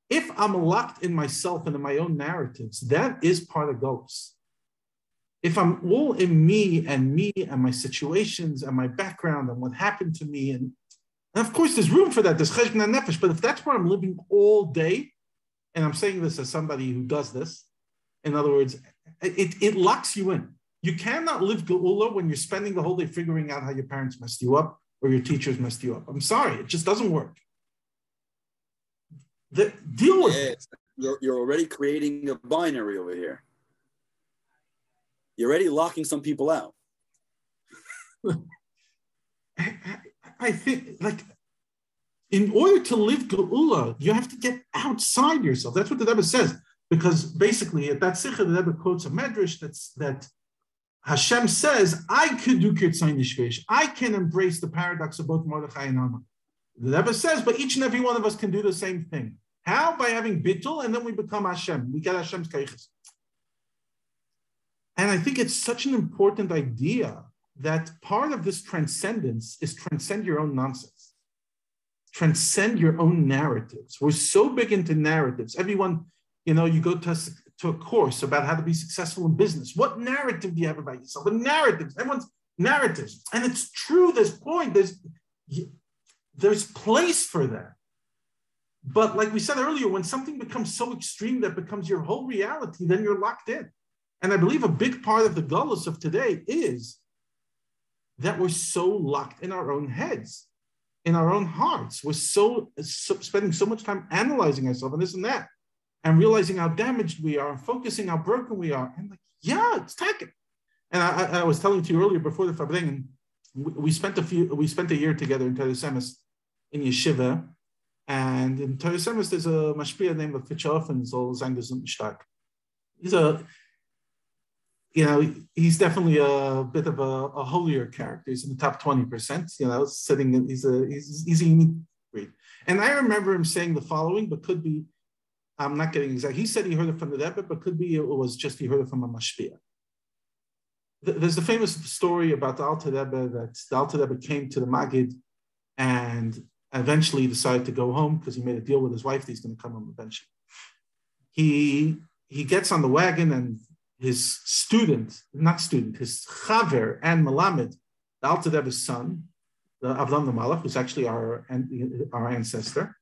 if I'm locked in myself and in my own narratives, that is part of Golus. If I'm all in me and me and my situations and my background and what happened to me, and, and of course there's room for that, there's cheshbon nefesh, but if that's where I'm living all day, and I'm saying this as somebody who does this, in other words, it, it locks you in. You cannot live Geula when you're spending the whole day figuring out how your parents messed you up or your teachers messed you up. I'm sorry, it just doesn't work. The, deal with it. You're, you're already creating a binary over here. You're already locking some people out. I, I, I think, like, in order to live Geula, you have to get outside yourself. That's what the Rebbe says. Because basically, at that Sicha, the Rebbe quotes a Medrash that's, that Hashem says, I could do Kirtzayin Nishvesh. I can embrace the paradox of both Mordechai and Haman. The Rebbe says, but each and every one of us can do the same thing. How? By having bittul, and then we become Hashem. We get Hashem's kaiches. And I think it's such an important idea that part of this transcendence is transcend your own nonsense. Transcend your own narratives. We're so big into narratives. Everyone You know, you go to a, to a course about how to be successful in business. What narrative do you have about yourself? The narratives, everyone's narratives. And it's true, there's point, there's, there's place for that. But like we said earlier, when something becomes so extreme that becomes your whole reality, then you're locked in. And I believe a big part of the Golus of today is that we're so locked in our own heads, in our own hearts. We're so, so spending so much time analyzing ourselves and this and that, and realizing how damaged we are, focusing how broken we are. And like, yeah, it's taken. And I, I was telling to you earlier before the Farbrengen, we, we spent a few, we spent a year together in Teresemis in Yeshiva. And in Teresemis, there's a mashpia named Fichof and Zol Zangers and Shtak. He's a, you know, he's definitely a bit of a, a holier character. He's in the top twenty percent, you know, sitting in, he's a, he's, he's a unique breed. And I remember him saying the following, but could be, I'm not getting exact. He said he heard it from the Rebbe, but could be it was just he heard it from a mashpia. There's the famous story about the Alter Rebbe that the Alter Rebbe came to the Magid and eventually decided to go home because he made a deal with his wife that he's going to come home eventually. He, he gets on the wagon and his student, not student, his chaver and Melamed, the Alter Rebbe's son, the Avram the Malach, who's actually our, our ancestor,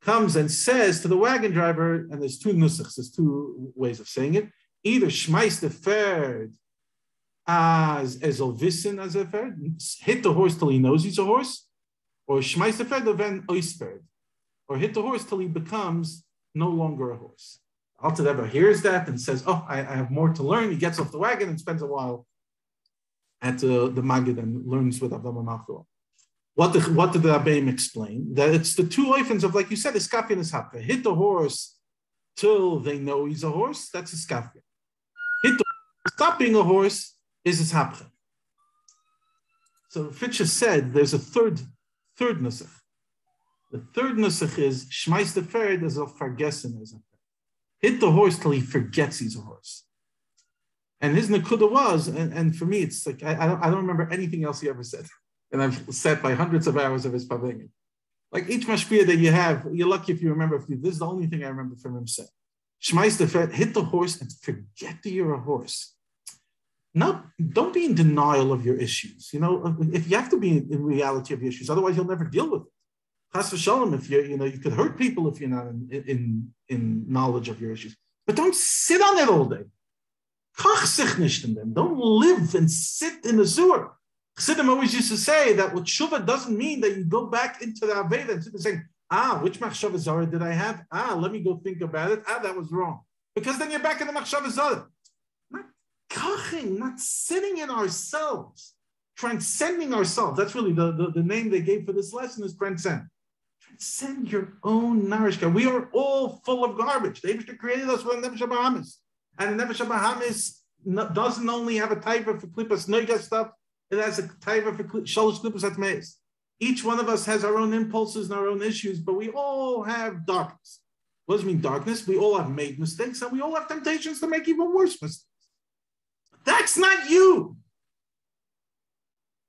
comes and says to the wagon driver, and there's two nusachs, there's two ways of saying it, either Shmois the third as Ezelvisin as a third, hit the horse till he knows he's a horse, or Shmois the third then Oisberd, or hit the horse till he becomes no longer a horse. Alter Rebbe hears that and says, oh, I, I have more to learn. He gets off the wagon and spends a while at uh, the Magid and learns with Avram HaMalchim. What, the, what did the Rabbeim explain? That it's the two orphans of, like you said, iskafia and ishapka. Hit the horse till they know he's a horse, that's iskafia. Hit the horse, stop being a horse, is ishapka. So Fitcher said there's a third third nusach. The third nusach is Shmois the third as a fargesin. Hit the horse till he forgets he's a horse. And his nakuda was, and, and for me, it's like, I, I, don't, I don't remember anything else he ever said. And I've sat by hundreds of hours of his Farbrengen. Like each mashpia that you have, you're lucky if you remember. If you, this is the only thing I remember from him saying. Shmois the Fed, hit the horse and forget that you're a horse. Not, don't be in denial of your issues. You know, if you have to be in reality of your issues, otherwise you'll never deal with it. Chas v'shalom, if you you know, you could hurt people if you're not in, in, in knowledge of your issues. But don't sit on it all day. Kach sich nicht in them. Don't live and sit in the sewer. Chassidim always used to say that what tshuva doesn't mean that you go back into the Aveda and sit saying, ah, which machshava zara did I have? Ah, let me go think about it. Ah, that was wrong. Because then you're back in the machshava zara. Not kaching, not sitting in ourselves, transcending ourselves. That's really the, the, the name they gave for this lesson is transcend. Transcend your own narishka. We are all full of garbage. The Eibishter created us with a Nefesh Habahamis. And the Nefesh Habahamis doesn't only have a type of klipas noiga stuff, it has a taiva for shalosh klipas atmeis. Each one of us has our own impulses and our own issues, but we all have darkness. What does it mean darkness? We all have made mistakes, and we all have temptations to make even worse mistakes. That's not you.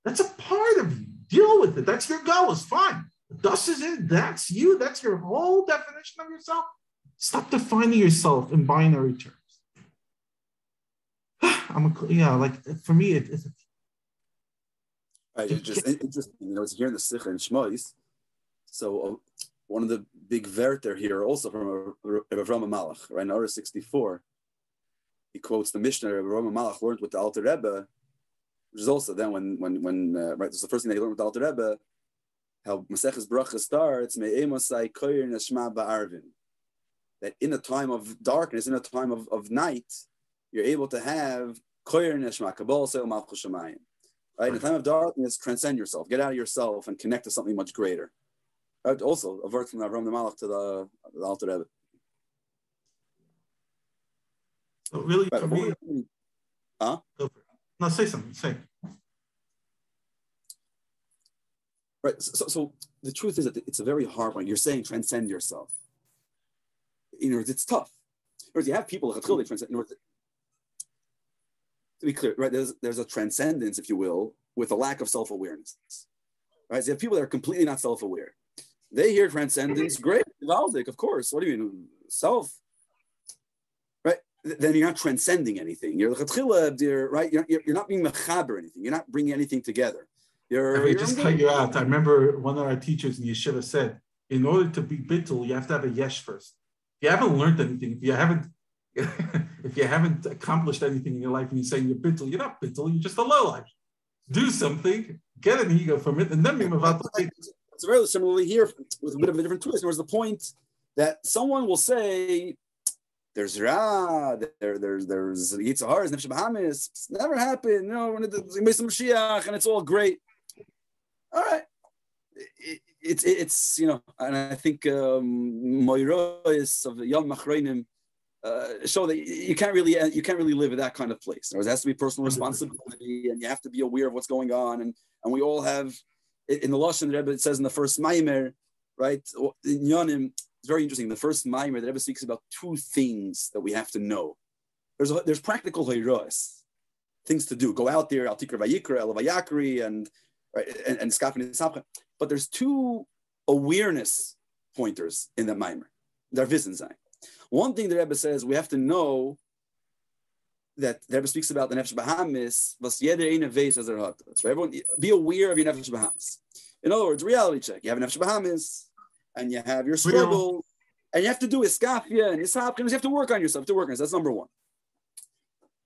That's a part of you. Deal with it. That's your goal. It's fine. The dust is in. That's you. That's your whole definition of yourself. Stop defining yourself in binary terms. I'm a, yeah, like for me, it, it's. Right, it's just interesting. You know, it's here in the Sicha and Shmois. So uh, one of the big verter here, also from Avram HaMalach, right? In Orah sixty-four, he quotes the Mishnah Avram HaMalach learned with the Alter Rebbe, which is also then when when when uh, right. It's the first thing that he learned with the Alter Rebbe. How Maseches Bracha starts, Me'emosai Koyer Neshma Ba'arvin, that in a time of darkness, in a time of, of night, you're able to have Koyer Neshma Kabol Seil Malchus Shamayim. Right, in the time of darkness, transcend yourself, get out of yourself, and connect to something much greater. Right? Also, avert from Avram the Malach to the, the Alter Rebbe. So really, but, me, huh? No, say something. Say. Right. So, so the truth is that it's a very hard one. You're saying transcend yourself. In other words, it's tough. In other words, you have people that totally transcend. In other words, to be clear, right? There's there's a transcendence, if you will, with a lack of self-awareness, right? So you have people that are completely not self-aware. They hear transcendence, great, Valdik, of course. What do you mean, self? then you're not transcending anything. You're l'chatchila, right? You're, you're not being mechaber anything. You're not bringing anything together. You're, I mean, you're just cut you out. I remember one of our teachers in Yeshiva said, in order to be bittul, you have to have a yesh first. If you haven't learned anything, if you haven't, if you haven't accomplished anything in your life, and you're saying you're bittul, you're not bittul. You're just a low life. Do something, get an ego from it, and then be about the. It's very similarly here with a bit of a different twist. Where's the point that someone will say, there's Ra, there, there's there's Yitzhar, Nefesh Habahamis, it's never happened. No, we're missing Mashiach, and it's all great. All right, it, it, it's you know, and I think Moirois um, of Yom Machreinim uh, show that you can't really you can't really live in that kind of place. There has to be personal responsibility, and you have to be aware of what's going on, and and we all have. In the Lashon, the Rebbe, it says in the first Maimer, right? In Yonim, it's very interesting. The first Maimer, the Rebbe speaks about two things that we have to know. There's a, there's practical hoiros, things to do. Go out there, al tikra vayikra, el vayakri, and right, and and skafin isapcha. But there's two awareness pointers in the Maimer. They're visensai. One thing the Rebbe says we have to know. That the Rebbe speaks about the Nefesh Habahamis, was yeder ein aveis as their heart. So everyone, be aware of your Nefesh Habahamis. In other words, reality check. You have a Nefesh Habahamis, and you have your struggle, and you have to do iskafia and ishapkim. You have to work on yourself. To work on yourself. That's number one.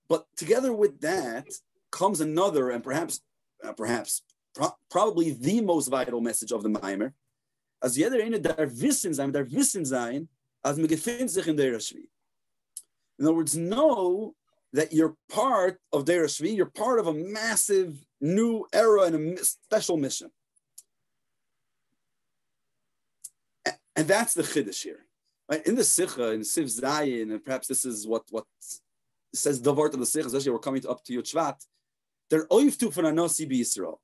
But together with that comes another, and perhaps, uh, perhaps, pro- probably the most vital message of the Maimer, as yeder ein dar wissen sein, dar wissen sein, as megefind sich in der Shvi. In other words, know. That you're part of Deir Shvi, you're part of a massive new era and a special mission. And that's the Chiddush here. Right? In the Sicha, in Siv Zayin, and perhaps this is what, what says the Vart of the Sicha, especially we're coming up to Yod Shvat, they're oivtu for a Nasi b'Yisrael.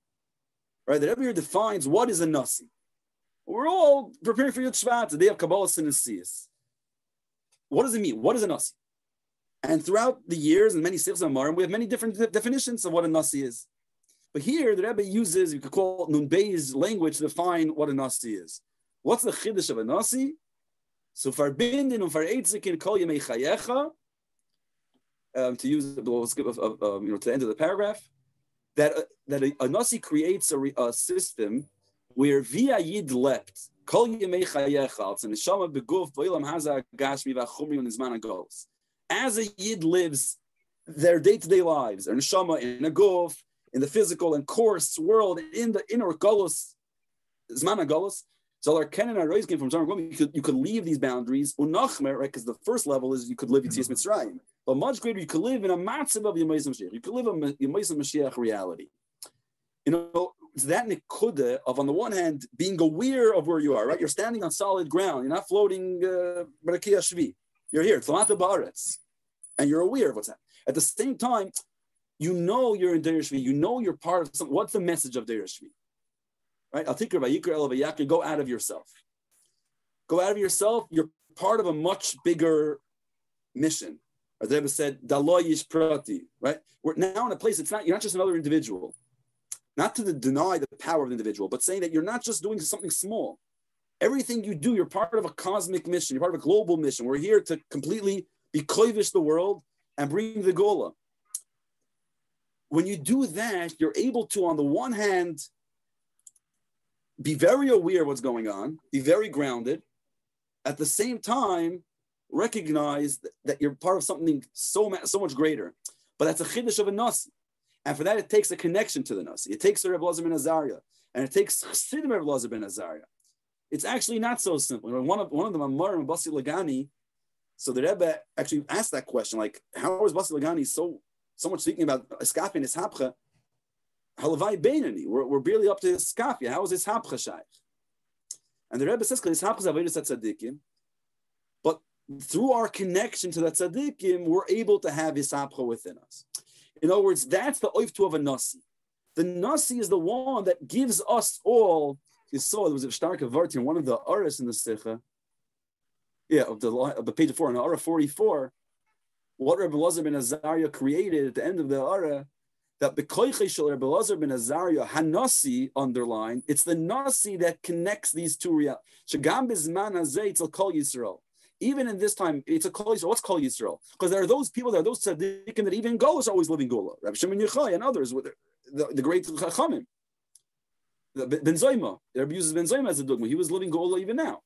Right? That everybody defines what is a Nasi. We're all preparing for Yod Shvat, the day of Kabbalah and Nesias. What does it mean? What is a Nasi? And throughout the years, and many sikhs amarim, we have many different de- definitions of what a nasi is. But here, the Rebbe uses, you could call Nun Bey's language to define what a nasi is. What's the chiddush of a nasi? So, Farbrengen and Fareitzikin kol yemei chayecha. Um, to use we'll skip of, of um, you know to the end of the paragraph, that uh, that a, a nasi creates a, re, a system where via yid lept kol yemei chayecha. It's an neshama beguf v'olam hazah gashmi v'achumri unizman agos. As a yid lives their day-to-day lives, their neshama in a guf, in the physical and coarse world, in the inner golus, zman golus. So, you could you could leave these boundaries, unachmer, right? Because the first level is you could live in Tzias Mitzrayim, but much greater, you could live in a matzav of Yemais Mashiach. You could live a Yemais Mashiach reality. You know, it's that nekuda of on the one hand being aware of where you are, right? You're standing on solid ground. You're not floating berakia uh, shvi. You're here, Tlata Baretz, and you're aware of what's happening. At the same time, you know you're in Deir Shvi, you know you're part of something. What's the message of Deir Shvi? Right? Al Tikra Vayikra El Vayakra, go out of yourself. Go out of yourself, you're part of a much bigger mission. As the Rebbe said, Daloyish Prati, right? We're now in a place, it's not, you're not just another individual. Not to the, deny the power of the individual, but saying that you're not just doing something small. Everything you do, you're part of a cosmic mission. You're part of a global mission. We're here to completely be koivish the world and bring the Geula. When you do that, you're able to, on the one hand, be very aware of what's going on, be very grounded. At the same time, recognize that you're part of something so, ma- so much greater. But that's a chiddush of a nasi. And for that, it takes a connection to the nasi. It takes the Rabbi Elazar ben Azaria. And it takes Chassidim Rabbi Elazar ben Azaria. It's actually not so simple. One of one of the Maamar and Basi Lagani, so the Rebbe actually asked that question, like, how is Basi Lagani so so much speaking about Iskafi and Ishapcha? Halavai Beinani, we're we're barely up to Iskafi. How is Ishapcha shaykh? And the Rebbe says, but through our connection to that tzaddikim, we're able to have Ishapcha within us. In other words, that's the oiftu of a nasi. The nasi is the one that gives us all. You saw there was a starka vart in one of the aras in the Sicha, yeah, of the of the page four in Ara forty-four. What Rabbi Elazar ben Azaria created at the end of the Ara, that b'koichei shel Rabbi Elazar ben Azaria hanasi underlined. It's the nasi that connects these two realities. Shagam bizman hazeh itzel kol Yisrael. even in this time, it's a Kol Yisrael. What's Kol Yisrael? Because there are those people, there are those tzaddikim that even Golus are always living Geula. Rabbi Shimon Bar Yochai and others, with the, the great Chachamim. Ben Zayma, Rabbi uses Ben Zayma as a dogma. He was living Geula even now.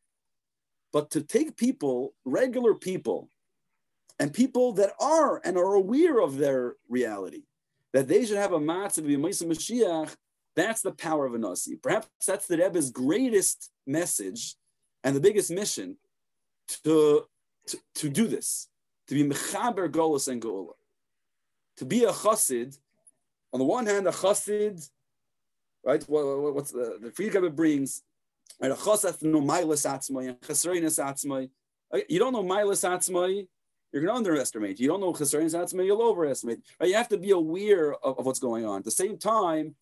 But to take people, regular people, and people that are and are aware of their reality, that they should have a matzah b'yemais Mashiach, that's the power of a nasi. Perhaps that's the Rebbe's greatest message and the biggest mission to, to, to do this, to be mechaber Golus and Geula. To be a chassid, on the one hand, a chassid, right? What, what's the, the Friedrich Rebbe brings? Right? A chassid no milas atzmai and chesreinas atzmai. You don't know milas atzmai, you're going to underestimate. You don't know chesreinas atzmai, you'll overestimate. Right? You have to be aware of, of what's going on. At the same time,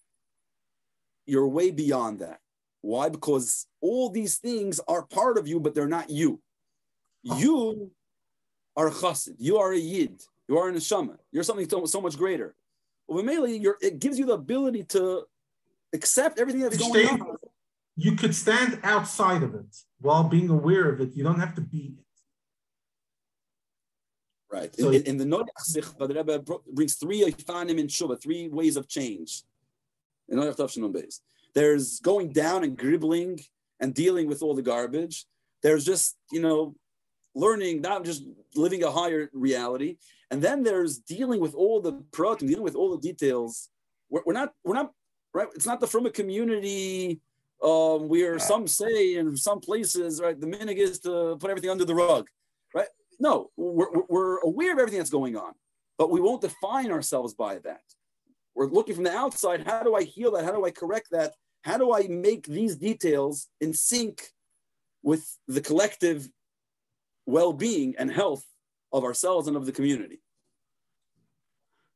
you're way beyond that. Why? Because all these things are part of you, but they're not you. You are chassid. You are a yid. You are an neshama. You're something so, so much greater. Well, mainly, you're, it gives you the ability to accept everything that's going stay, on. You could stand outside of it while being aware of it. You don't have to be it. Right. So, in, in, in the Noach Sicha, the Rebbe brings three eifanim in Shuvah, three ways of change. In Noach Tav Shin Beis, there's going down and gribbling and dealing with all the garbage. There's just, you know, learning, not just living a higher reality. And then there's dealing with all the protim, dealing with all the details. We're, we're not, we're not, right? It's not the from a community um, where some say in some places, right, the minig is to put everything under the rug, right? No, we're, we're aware of everything that's going on, but we won't define ourselves by that. We're looking from the outside. How do I heal that? How do I correct that? How do I make these details in sync with the collective well-being and health of ourselves and of the community?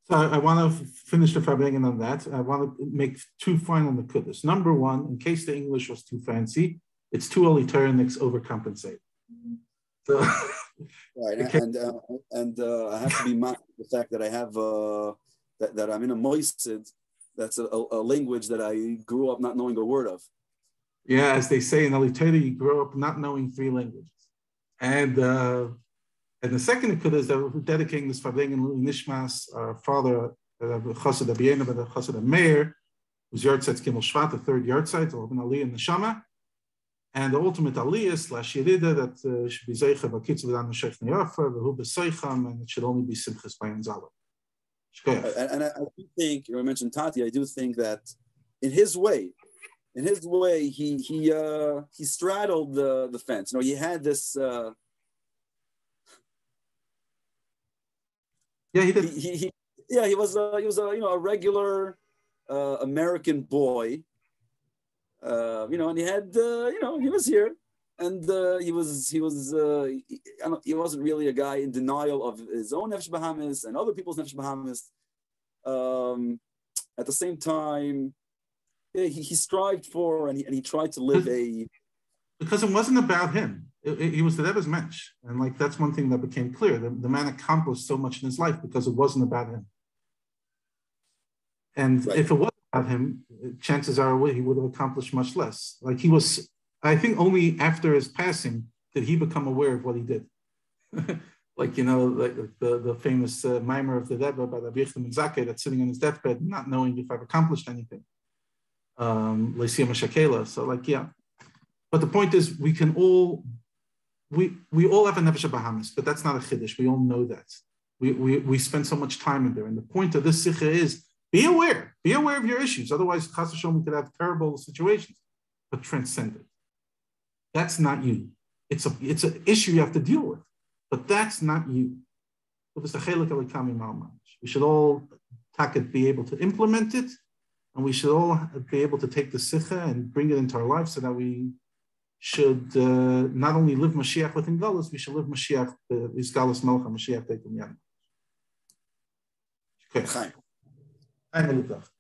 So I, I want to finish the Farbrengen on that. I want to make two final nekudas. Number one, in case the English was too fancy, it's two Alitarianics overcompensate. So, right, okay. and uh, and uh, I have to be mindful of the fact that I have uh, that, that I'm in a moisid. That's a, a, a language that I grew up not knowing a word of. Yeah, as they say in Alitaria, you grow up not knowing three languages. And uh, and the second nekuda is that we're dedicating this Farbrengen Nishmas, our father, Rabbi Chassid Abiyena, Rabbi Chassid Meir, whose yahrzeit Gimel Shvat, the third yahrzeit, Rabban Aliyah and Neshama, and the ultimate Aliyah slash Yerida that should be Zeicha Bakitz V'dan Neshech Ne'afa, V'hu B'Seicham, and it should only be Simchas Bayan Zala. And I, I do think, you know, I mentioned Tati, I do think that in his way, in his way, he he uh, he straddled the, the fence. You know, he had this. Uh, yeah, he did. He, he, he, yeah, he was uh, he was a uh, you know a regular uh, American boy. Uh, you know, and he had uh, you know he was here, and uh, he was he was uh, he, I don't, he wasn't really a guy in denial of his own Nefesh Habahamis and other people's Nefesh Habahamis. Um, at the same time. He, he strived for and he, and he tried to live a... Because it wasn't about him. It, it, he was the Rebbe's mensch. And like, that's one thing that became clear. The, the man accomplished so much in his life because it wasn't about him. And right. If it was about him, chances are he would have accomplished much less. Like he was, I think only after his passing did he become aware of what he did. Like, you know, like the, the famous uh, Maamar of the Rebbe by Rabbi Yechim Zake that's sitting on his deathbed, not knowing if I've accomplished anything. Um, so like, yeah, but the point is we can all, we we all have a Nefesh Habahamis, but that's not a chiddush. We all know that. We, we we spend so much time in there. And the point of this sicha is be aware, be aware of your issues. Otherwise, chas v'shalom, we could have terrible situations, but transcend it. That's not you. It's a it's an issue you have to deal with, but that's not you. We should all be able to implement it. And we should all be able to take the sicha and bring it into our life so that we should uh, not only live Mashiach within Galus, we should live Mashiach, is Galus Melech HaMashiach Teitum Yad. Okay. Hi. Hi, Melech.